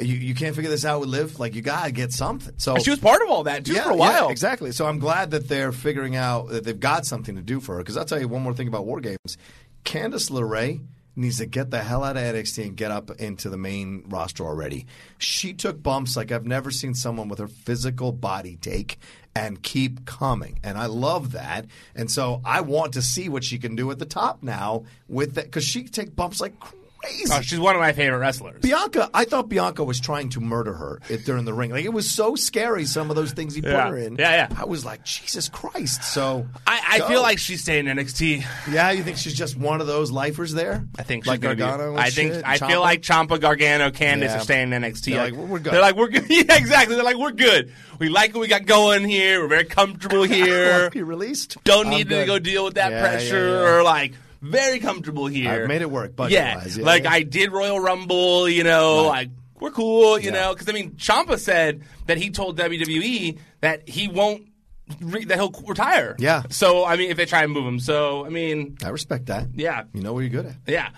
you can't figure this out with Liv? Like, you got to get something. So and she was part of all that, too, for a while. Yeah, exactly. So I'm glad that they're figuring out that they've got something to do for her. Because I'll tell you one more thing about War Games. Candice LeRae needs to get the hell out of NXT and get up into the main roster already. She took bumps like I've never seen someone with her physical body take and keep coming. And I love that. And so I want to see what she can do at the top now with that, because she can take bumps like crazy. Oh, she's one of my favorite wrestlers. Bianca, I thought Bianca was trying to murder her during the ring. Like, it was so scary, some of those things he put her in. Yeah, yeah. I was like, Jesus Christ. So I feel like she's staying in NXT. Yeah, you think she's just one of those lifers there? I think she's like Gargano. I feel like Ciampa, Gargano, Candice are staying in NXT. They're like, we're good. Yeah, exactly. They're like, we're good. We like what we got going here. We're very comfortable here. Be released. Don't need to go deal with that pressure or like. Very comfortable here. I've made it work, budget-wise. Yeah, like I did Royal Rumble, you know, like we're cool, you know. Because, I mean, Ciampa said that he told WWE that he won't that he'll retire. Yeah. So, I mean, if they try and move him. So, I mean. I respect that. Yeah. You know what you're good at. Yeah.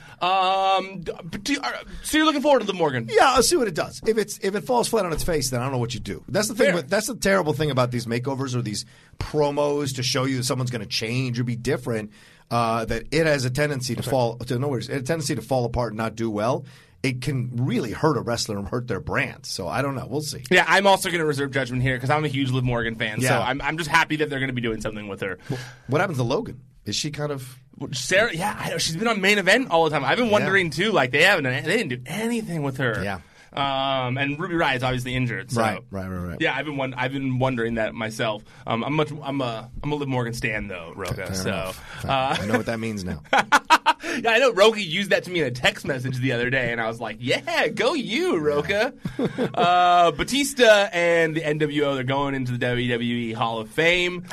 So you're looking forward to the Morgan. Yeah, I'll see what it does. If it falls flat on its face, then I don't know what you do. That's the thing. That's the terrible thing about these makeovers or these promos to show you that someone's going to change or be different. That it has a tendency to fall apart and not do well. It can really hurt a wrestler and hurt their brand. So I don't know. We'll see. Yeah, I'm also going to reserve judgment here because I'm a huge Liv Morgan fan. Yeah. So I'm just happy that they're going to be doing something with her. What happens to Logan? Is she kind of Sarah? Yeah, I know she's been on Main Event all the time. I've been wondering too. Like they didn't do anything with her. Yeah. And Ruby Riott is obviously injured. So. Right. Yeah, I've been wondering that myself. I'm a Liv Morgan stan though, Roka. I know what that means now. Yeah, I know Roka used that to me in a text message the other day, and I was like, "Yeah, go you, Roka." Yeah. Batista and the NWO—they're going into the WWE Hall of Fame.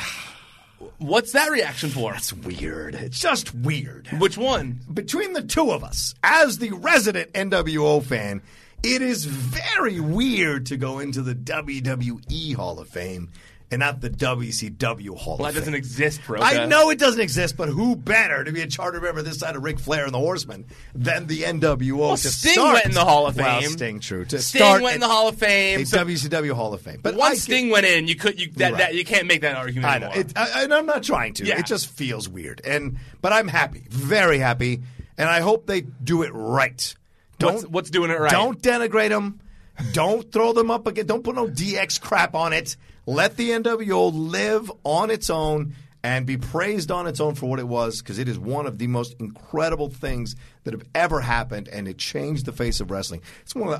What's that reaction for? That's weird. It's just weird. Which one? Between the two of us, as the resident NWO fan. It is very weird to go into the WWE Hall of Fame and not the WCW Hall of Fame. Well, that doesn't exist, bro. I know it doesn't exist, but who better to be a charter member this side of Ric Flair and the Horsemen than the NWO? Well, Sting went in the Hall of Fame. Well, Sting, true. Sting went in the Hall of Fame. WCW Hall of Fame. But once Sting went in, you can't make that argument anymore. And I'm not trying to. Yeah. It just feels weird. But I'm happy, very happy, and I hope they do it right. What's doing it right? Don't denigrate them. Don't throw them up again. Don't put no DX crap on it. Let the NWO live on its own and be praised on its own for what it was, because it is one of the most incredible things that have ever happened, and it changed the face of wrestling.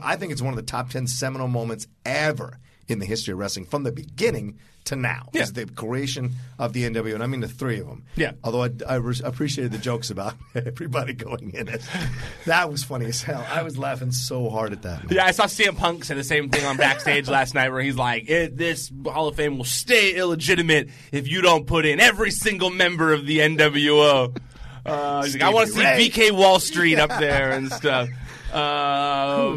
I think it's one of the top 10 seminal moments ever in the history of wrestling from the beginning to now. Yeah. Is the creation of the NWO, and I mean the three of them. Yeah. Although I appreciated the jokes about everybody going in it. That was funny as hell. I was laughing so hard at that. Man. Yeah, I saw CM Punk say the same thing on Backstage last night, where he's like, this Hall of Fame will stay illegitimate if you don't put in every single member of the NWO. He's like, I want to see BK Wall Street up there and stuff.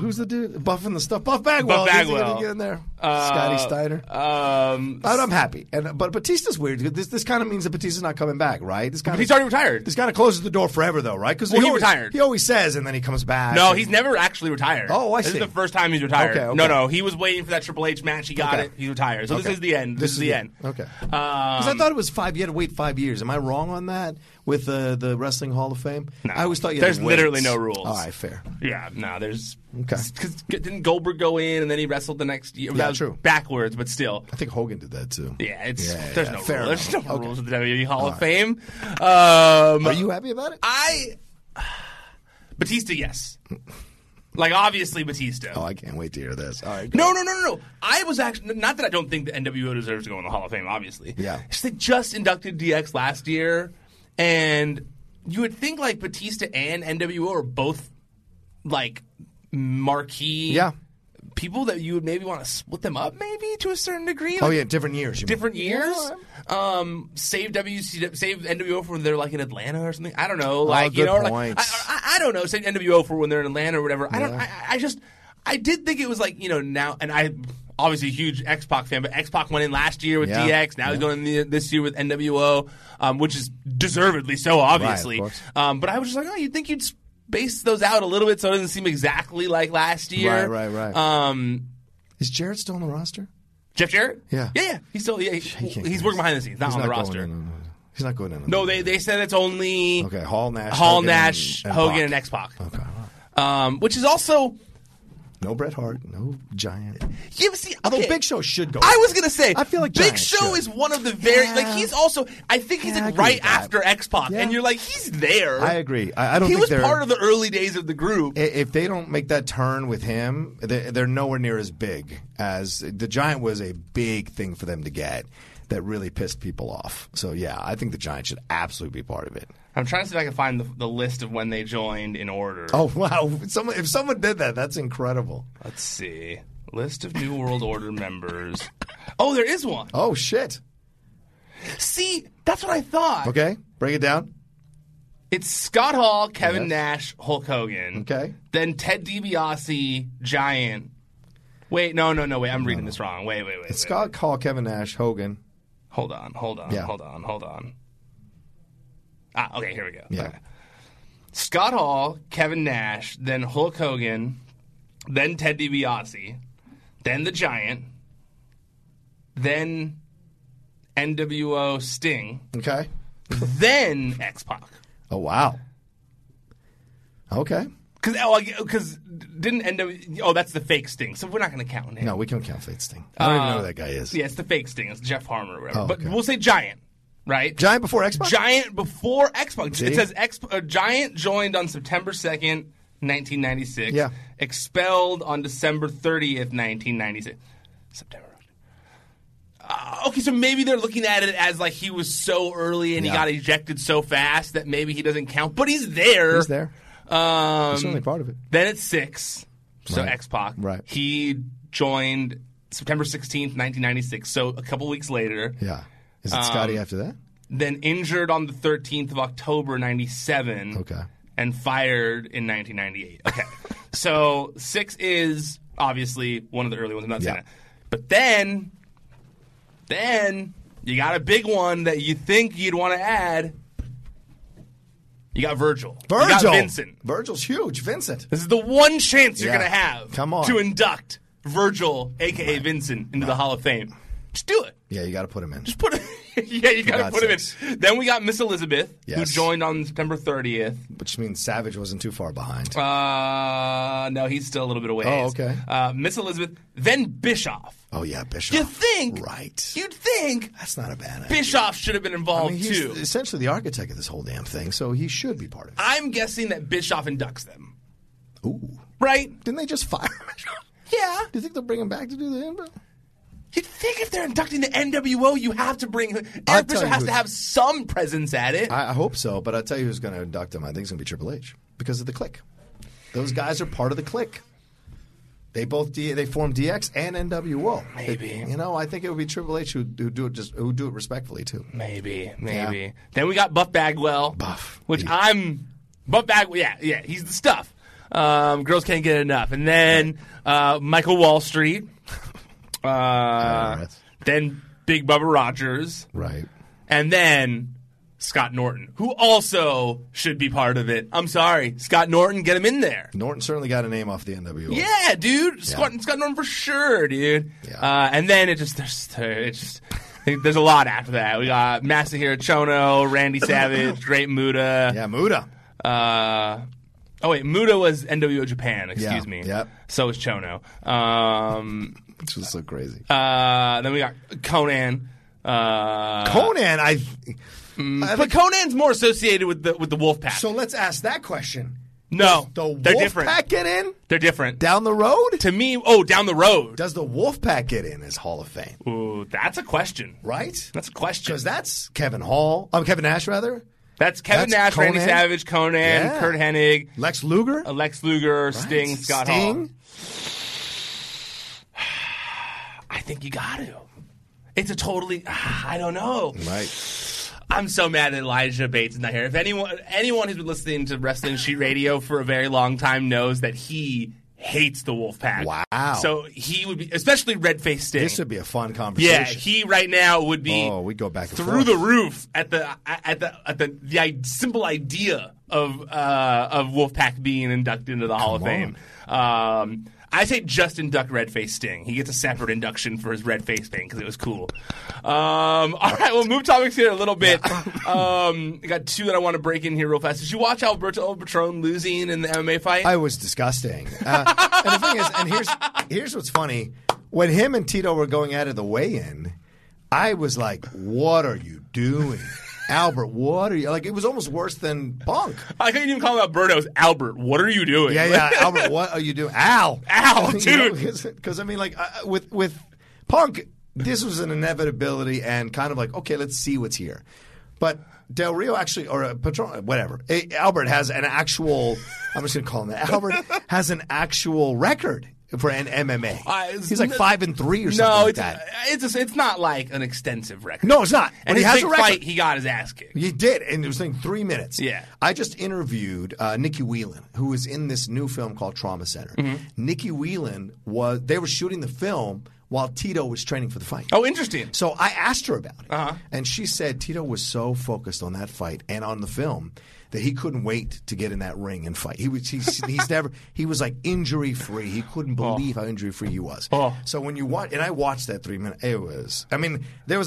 Who's the dude buffing the stuff? Buff Bagwell. He's gonna get in there. Scotty Steiner. I'm happy, but Batista's weird. This kind of means that Batista's not coming back, right? He's already retired. This kind of closes the door forever, though, right? Because he retired. He always says, and then he comes back. No, he's never actually retired. Oh, I see. This is the first time he's retired. Okay. No, he was waiting for that Triple H match. He got it. He's retired. So this is the end. This is the end. Okay. Because I thought it was 5. You had to wait 5 years. Am I wrong on that? With the Wrestling Hall of Fame? No. I always thought there's literally no rules. All right, fair. Yeah, no, there's... Okay. Because didn't Goldberg go in and then he wrestled the next year? Yeah, that was true. Backwards, but still. I think Hogan did that, too. Yeah, there's no rules with the WWE Hall of Fame. Are you happy about it? Batista, yes. Like, obviously, Batista. Oh, I can't wait to hear this. All right, no. I was actually... Not that I don't think the NWO deserves to go in the Hall of Fame, obviously. Yeah. They just inducted DX last year, and you would think, like, Batista and NWO are both, like, marquee... Yeah. People that you would maybe want to split them up, maybe, to a certain degree. Like, oh, yeah, different years. Different years? Yeah. Save NWO for when they're, like, in Atlanta or something. I don't know. Like, oh, good point. Like, I don't know. Save NWO for when they're in Atlanta or whatever. Yeah. I did think it was, like, you know, now, and I'm obviously a huge X-Pac fan, but X-Pac went in last year with DX. Now he's going in this year with NWO, which is deservedly so, obviously. Right, but I was just like, oh, you'd think you'd base those out a little bit so it doesn't seem exactly like last year. Right. Is Jarrett still on the roster? Jeff Jarrett? Yeah. He's still he's working behind the scenes, not on the roster. He's not going in. No, they said it's only Hall, Nash, Hogan, and X-Pac. Okay. Which is also no Bret Hart, no Giant. Yeah, but see, although Big Show should go. I was going to say, I feel like Big Show is one of the very, like, he's also, I think he's like right after X-Pac, and you're like, he's there. I agree. I don't think he was part of the early days of the group. If they don't make that turn with him, they're nowhere near as big as the Giant was a big thing for them to get that really pissed people off. So, yeah, I think the Giant should absolutely be part of it. I'm trying to see if I can find the list of when they joined in order. Oh, wow. If someone did that, that's incredible. Let's see. List of New World Order members. Oh, there is one. Oh, shit. See, that's what I thought. Okay. Break it down. It's Scott Hall, Kevin Nash, Hulk Hogan. Okay. Then Ted DiBiase, Giant. Wait, no. Wait, I'm reading this wrong. Wait. It's Scott Hall, Kevin Nash, Hogan. Hold on. Ah, okay, here we go. Yeah. Okay. Scott Hall, Kevin Nash, then Hulk Hogan, then Ted DiBiase, then The Giant, then NWO Sting. Okay. Then X-Pac. Oh, wow. Okay. Because didn't NWO... Oh, that's the fake Sting, so we're not going to count him. No, we can't count fake Sting. I don't even know who that guy is. Yeah, it's the fake Sting. It's Jeff Harmer or whatever. Oh, okay. But we'll say Giant. Right? Giant before X-Pac? Giant before X-Pac. It says Giant joined on September 2nd, 1996. Yeah. Expelled on December 30th, 1996. September. Okay, so maybe they're looking at it as like he was so early and he got ejected so fast that maybe he doesn't count. But he's there. He's there. He's certainly part of it. Then it's 6. So X-Pac. Right. He joined September 16th, 1996. So a couple weeks later. Yeah. Is it Scotty after that? Then injured on the 13th of October, 1997. Okay. And fired in 1998. Okay. So 6 is obviously one of the early ones. I'm not saying that. But then you got a big one that you think you'd want to add. You got Virgil. You got Vincent. Virgil's huge. Vincent. This is the one chance you're going to have to induct Virgil, a.k.a. Vincent, into the Hall of Fame. Just do it. Yeah, you got to put him in. Just put him in. Yeah, you got to put him in. Then we got Miss Elizabeth, who joined on September 30th. Which means Savage wasn't too far behind. No, he's still a little bit away. Oh, okay. Miss Elizabeth, then Bischoff. Oh, yeah, Bischoff. You think. Right. You'd think. That's not a bad idea. Bischoff should have been involved, too. He's essentially the architect of this whole damn thing, so he should be part of it. I'm guessing that Bischoff inducts them. Ooh. Right? Didn't they just fire Bischoff? Yeah. Do you think they'll bring him back to do the intro? You'd think if they're inducting the NWO, you have to bring him. Every person has to have some presence at it. I hope so, but I'll tell you who's going to induct him. I think it's going to be Triple H because of the clique. Those guys are part of the clique. They both they form DX and NWO. Maybe I think it would be Triple H who do it respectfully too. Maybe. Yeah. Then we got Buff Bagwell. Buff Bagwell. Yeah. He's the stuff. Girls can't get enough. And then Michael Wall Street. Then Big Bubba Rogers. Right. And then Scott Norton, who also should be part of it. I'm sorry. Scott Norton, get him in there. Norton certainly got a name off the NWO. Yeah, dude. Yeah. Scott Norton for sure, dude. Yeah. And then there's a lot after that. We got Masahiro Chono, Randy Savage, Great Muta. Yeah, Muta. Muta was NWO Japan. Excuse me. Yep. So was Chono. Which was so crazy. Then we got Conan. But Conan's more associated with the Wolf Pack. So let's ask that question. No. Does the Wolfpack get in? They're different. Down the road? To me, down the road. Does the Wolfpack get in as Hall of Fame? Ooh, that's a question. Right? That's a question. Because that's Kevin Nash, rather. That's Kevin Nash, Conan. Randy Savage, Conan, yeah. Kurt Hennig. Lex Luger, right. Sting, Scott Hall. I think you got to. It's a totally, I don't know. Right. I'm so mad that Elijah Bates is not here. If anyone who's been listening to Wrestling Sheet Radio for a very long time knows that he hates the Wolfpack. Wow. So he would be, especially Redface Sting. This would be a fun conversation. Yeah, he right now would be we go back through the roof at the simple idea of Wolfpack being inducted into the Hall of Fame. I say just induct Redface Sting. He gets a separate induction for his Redface thing because it was cool. All right, we'll move topics here a little bit. I got two that I want to break in here real fast. Did you watch Alberto El Patron losing in the MMA fight? I was disgusting. And the thing is, and here's what's funny. When him and Tito were going at it the weigh-in, I was like, what are you doing? Albert, what are you... Like, it was almost worse than Punk. I couldn't even call him Alberto. It was Albert, what are you doing? Yeah, Albert, what are you doing? Al, dude! Because, I mean, like, with Punk, this was an inevitability and kind of like, okay, let's see what's here. But Del Rio actually, or Patron, whatever, Albert has an actual... I'm just going to call him that. Albert has an actual record for an MMA. He's like 5-3 or something like that. It's not like an extensive record. No, it's not. And he has a record. Fight, he got his ass kicked. He did, and it was like 3 minutes. Yeah. I just interviewed Nikki Whelan, who is in this new film called Trauma Center. Mm-hmm. Nikki Whelan they were shooting the film while Tito was training for the fight. Oh, interesting. So I asked her about it. Uh-huh. And she said Tito was so focused on that fight and on the film that he couldn't wait to get in that ring and fight. He was like injury free. He couldn't believe how injury free he was. Oh. So when you watch, and I watched that 3 minute, there was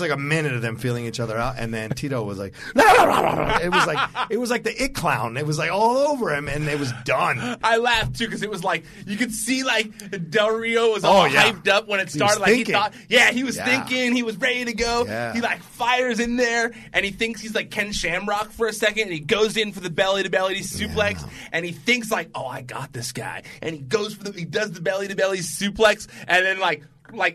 like a minute of them feeling each other out, and then Tito was like, it was like the It Clown. It was like all over him, and it was done. I laughed too because it was like you could see like Del Rio was all hyped up when it started. He was thinking, he was ready to go. Yeah. He like fires in there, and he thinks he's like Ken Shamrock for a second, and he goes in for the belly-to-belly suplex, and he thinks like, I got this guy. And he goes for he does the belly-to-belly suplex, and then like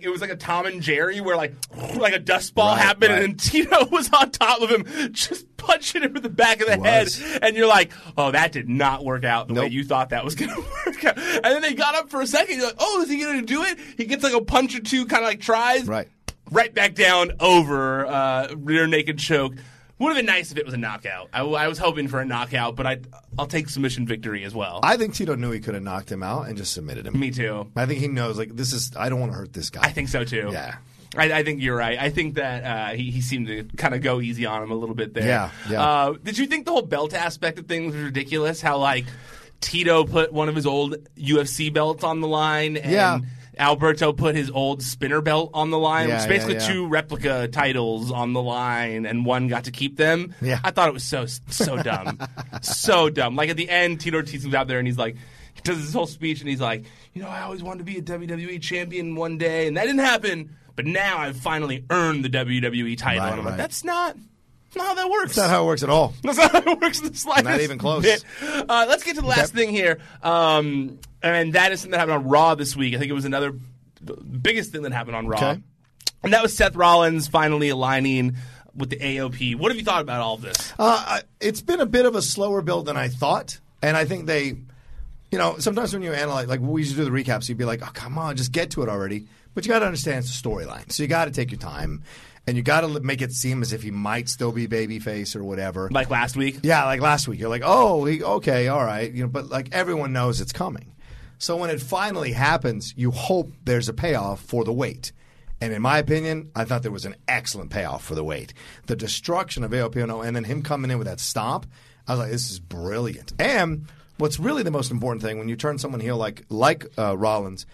it was like a Tom and Jerry where like a dust ball happened, and then Tito was on top of him just punching him in the back of the head, and you're like, that did not work out the way you thought that was going to work out. And then they got up for a second, you're like, is he going to do it? He gets like a punch or two, kind of like tries. Right back down over rear naked choke. Would have been nice if it was a knockout. I was hoping for a knockout, but I'll take submission victory as well. I think Tito knew he could have knocked him out and just submitted him. Me too. I think he knows, like, I don't want to hurt this guy. I think so too. Yeah. I think you're right. I think that he seemed to kind of go easy on him a little bit there. Yeah. Did you think the whole belt aspect of things was ridiculous? How, like, Tito put one of his old UFC belts on the line and... Yeah. Alberto put his old spinner belt on the line, which is basically two replica titles on the line, and one got to keep them. Yeah. I thought it was so dumb. So dumb. Like, at the end, Tito Ortiz comes out there, and he's like, he does this whole speech, and he's like, I always wanted to be a WWE champion one day, and that didn't happen, but now I've finally earned the WWE title. Right, and I'm like, that's not how that works. That's not how it works at all. That's not how it works in the slightest. Not even close. Let's get to the last thing here. And that is something that happened on Raw this week. I think it was another biggest thing that happened on Raw. Okay. And that was Seth Rollins finally aligning with the AOP. What have you thought about all of this? It's been a bit of a slower build than I thought. And I think they, sometimes when you analyze, like we used to do the recaps, you'd be like, come on, just get to it already. But you got to understand it's a storyline. So you got to take your time. And you got to make it seem as if he might still be babyface or whatever. Like last week? Yeah, like last week. You're like, okay, all right. But like everyone knows it's coming. So when it finally happens, you hope there's a payoff for the wait. And in my opinion, I thought there was an excellent payoff for the wait. The destruction of AOP and then him coming in with that stomp, I was like, this is brilliant. And what's really the most important thing, when you turn someone heel like Rollins,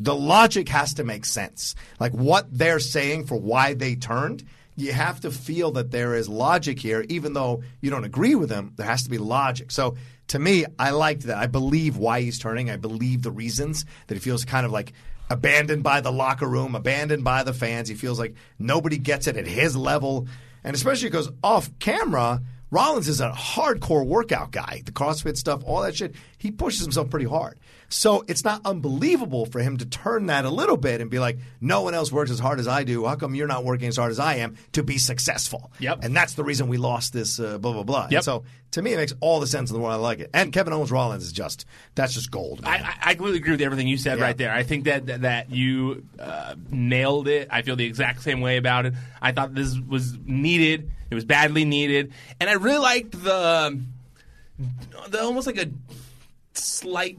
the logic has to make sense. Like what they're saying for why they turned, you have to feel that there is logic here. Even though you don't agree with them, there has to be logic. So to me, I liked that. I believe why he's turning. I believe the reasons that he feels kind of like abandoned by the locker room, abandoned by the fans. He feels like nobody gets it at his level. And especially because off camera, Rollins is a hardcore workout guy. The CrossFit stuff, all that shit, he pushes himself pretty hard. So it's not unbelievable for him to turn that a little bit and be like, no one else works as hard as I do. How come you're not working as hard as I am to be successful? Yep. And that's the reason we lost this blah, blah, blah. Yep. And so to me, it makes all the sense in the world. I like it. And Kevin Owens Rollins is just, that's just gold. I completely agree with everything you said right there. I think that you nailed it. I feel the exact same way about it. I thought this was needed. It was badly needed. And I really liked the almost like a slight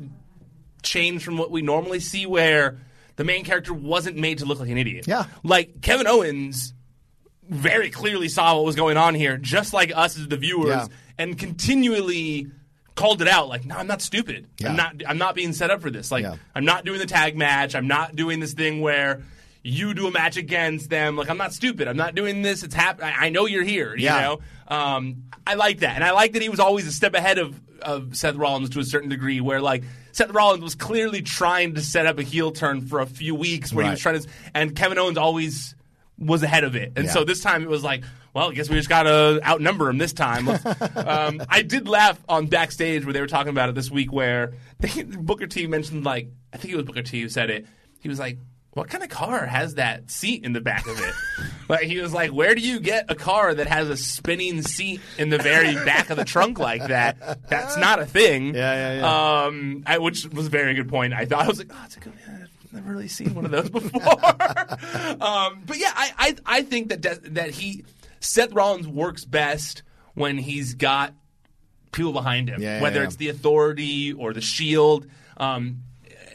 change from what we normally see where the main character wasn't made to look like an idiot. Yeah. Like Kevin Owens very clearly saw what was going on here, just like us as the viewers, and continually called it out like, no, I'm not stupid. Yeah. I'm not being set up for this. Like I'm not doing the tag match. I'm not doing this thing where you do a match against them. Like, I'm not stupid. I'm not doing this. It's happening. I know you're here, you know? I like that. And I like that he was always a step ahead of Seth Rollins to a certain degree where, like, Seth Rollins was clearly trying to set up a heel turn for a few weeks where he was trying to – and Kevin Owens always was ahead of it. And so this time it was like, well, I guess we just got to outnumber him this time. I did laugh on backstage where they were talking about it this week where Booker T mentioned, like – I think it was Booker T who said it. He was like, what kind of car has that seat in the back of it? Like he was like, where do you get a car that has a spinning seat in the very back of the trunk like that? That's not a thing. Yeah. Which was a very good point. I thought I was like, oh, it's a good. I've never really seen one of those before. But yeah, I think that Seth Rollins works best when he's got people behind him, whether it's the Authority or the Shield.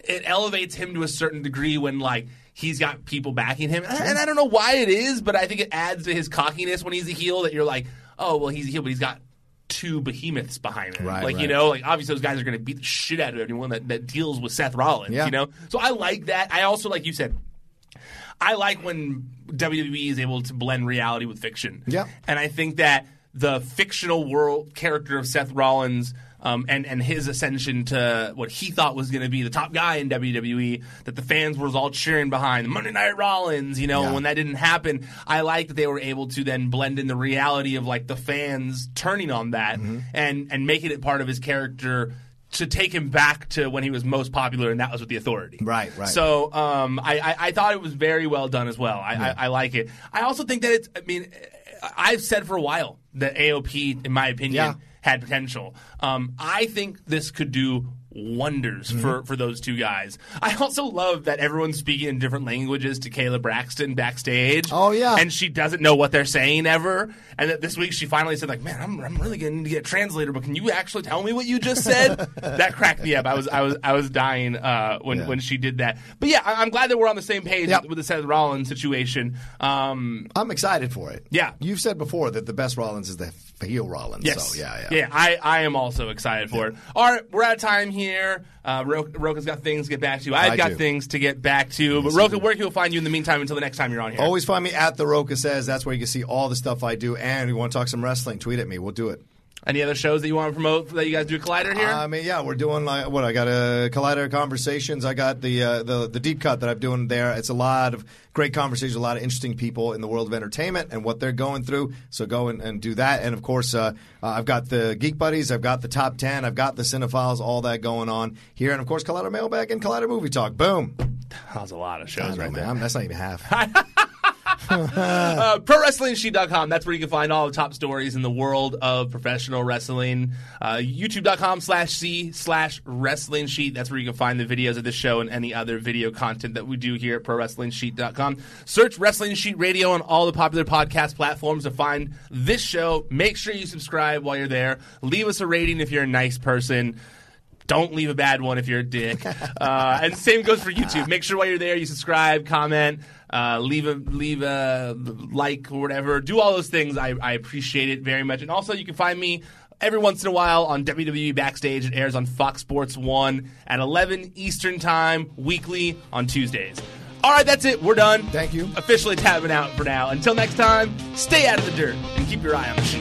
It elevates him to a certain degree when, like, he's got people backing him. And I don't know why it is, but I think it adds to his cockiness when he's a heel that you're like, oh, well, he's a heel, but he's got two behemoths behind him. Right, you know, like, obviously those guys are going to beat the shit out of everyone that deals with Seth Rollins, you know? So I like that. I also, like you said, I like when WWE is able to blend reality with fiction. Yeah. And I think that the fictional world character of Seth Rollins and his ascension to what he thought was going to be the top guy in WWE, that the fans were all cheering behind, Monday Night Rollins, you know, when that didn't happen, I like that they were able to then blend in the reality of, like, the fans turning on that and making it part of his character to take him back to when he was most popular, and that was with the Authority. Right. So I thought it was very well done as well. I like it. I also think that it's, I mean, I've said for a while that AOP, in my opinion, had potential. I think this could do wonders for those two guys. I also love that everyone's speaking in different languages to Kayla Braxton backstage. Oh, yeah. And she doesn't know what they're saying ever. And that this week she finally said, like, man, I'm really going to need to get a translator, but can you actually tell me what you just said? That cracked me up. I was dying when she did that. But yeah, I'm glad that we're on the same page with the Seth Rollins situation. I'm excited for it. Yeah. You've said before that the best Rollins is the heel Rollins. Yes. So, yeah. I am also excited for it. All right, we're out of time here. Roka's got things to get back to. I've got things to get back to. But Roka, where can we find you in the meantime until the next time you're on here? Always find me at The Roka Says. That's where you can see all the stuff I do. And if you want to talk some wrestling, tweet at me. We'll do it. Any other shows that you want to promote that you guys do at Collider here? I mean, yeah, we're doing like I got a Collider Conversations. I got the deep cut that I'm doing there. It's a lot of great conversations, a lot of interesting people in the world of entertainment and what they're going through. So go and do that. And of course, I've got the Geek Buddies, I've got the Top 10, I've got the Cinephiles, all that going on here. And of course, Collider Mailbag and Collider Movie Talk. Boom. That was a lot of shows there. That's not even half. ProWrestlingSheet.com. That's where you can find all the top stories in the world of professional wrestling. YouTube.com/C/Wrestling Sheet. That's where you can find the videos of this show and any other video content that we do here at ProWrestlingSheet.com. Search Wrestling Sheet Radio on all the popular podcast platforms to find this show. Make sure you subscribe while you're there. Leave us a rating if you're a nice person. Don't leave a bad one if you're a dick. And same goes for YouTube. Make sure while you're there you subscribe, comment, leave a like or whatever. Do all those things. I appreciate it very much. And also you can find me every once in a while on WWE Backstage. It airs on Fox Sports 1 at 11 Eastern Time weekly on Tuesdays. All right, that's it. We're done. Thank you. Officially tapping out for now. Until next time, stay out of the dirt and keep your eye on the sheet.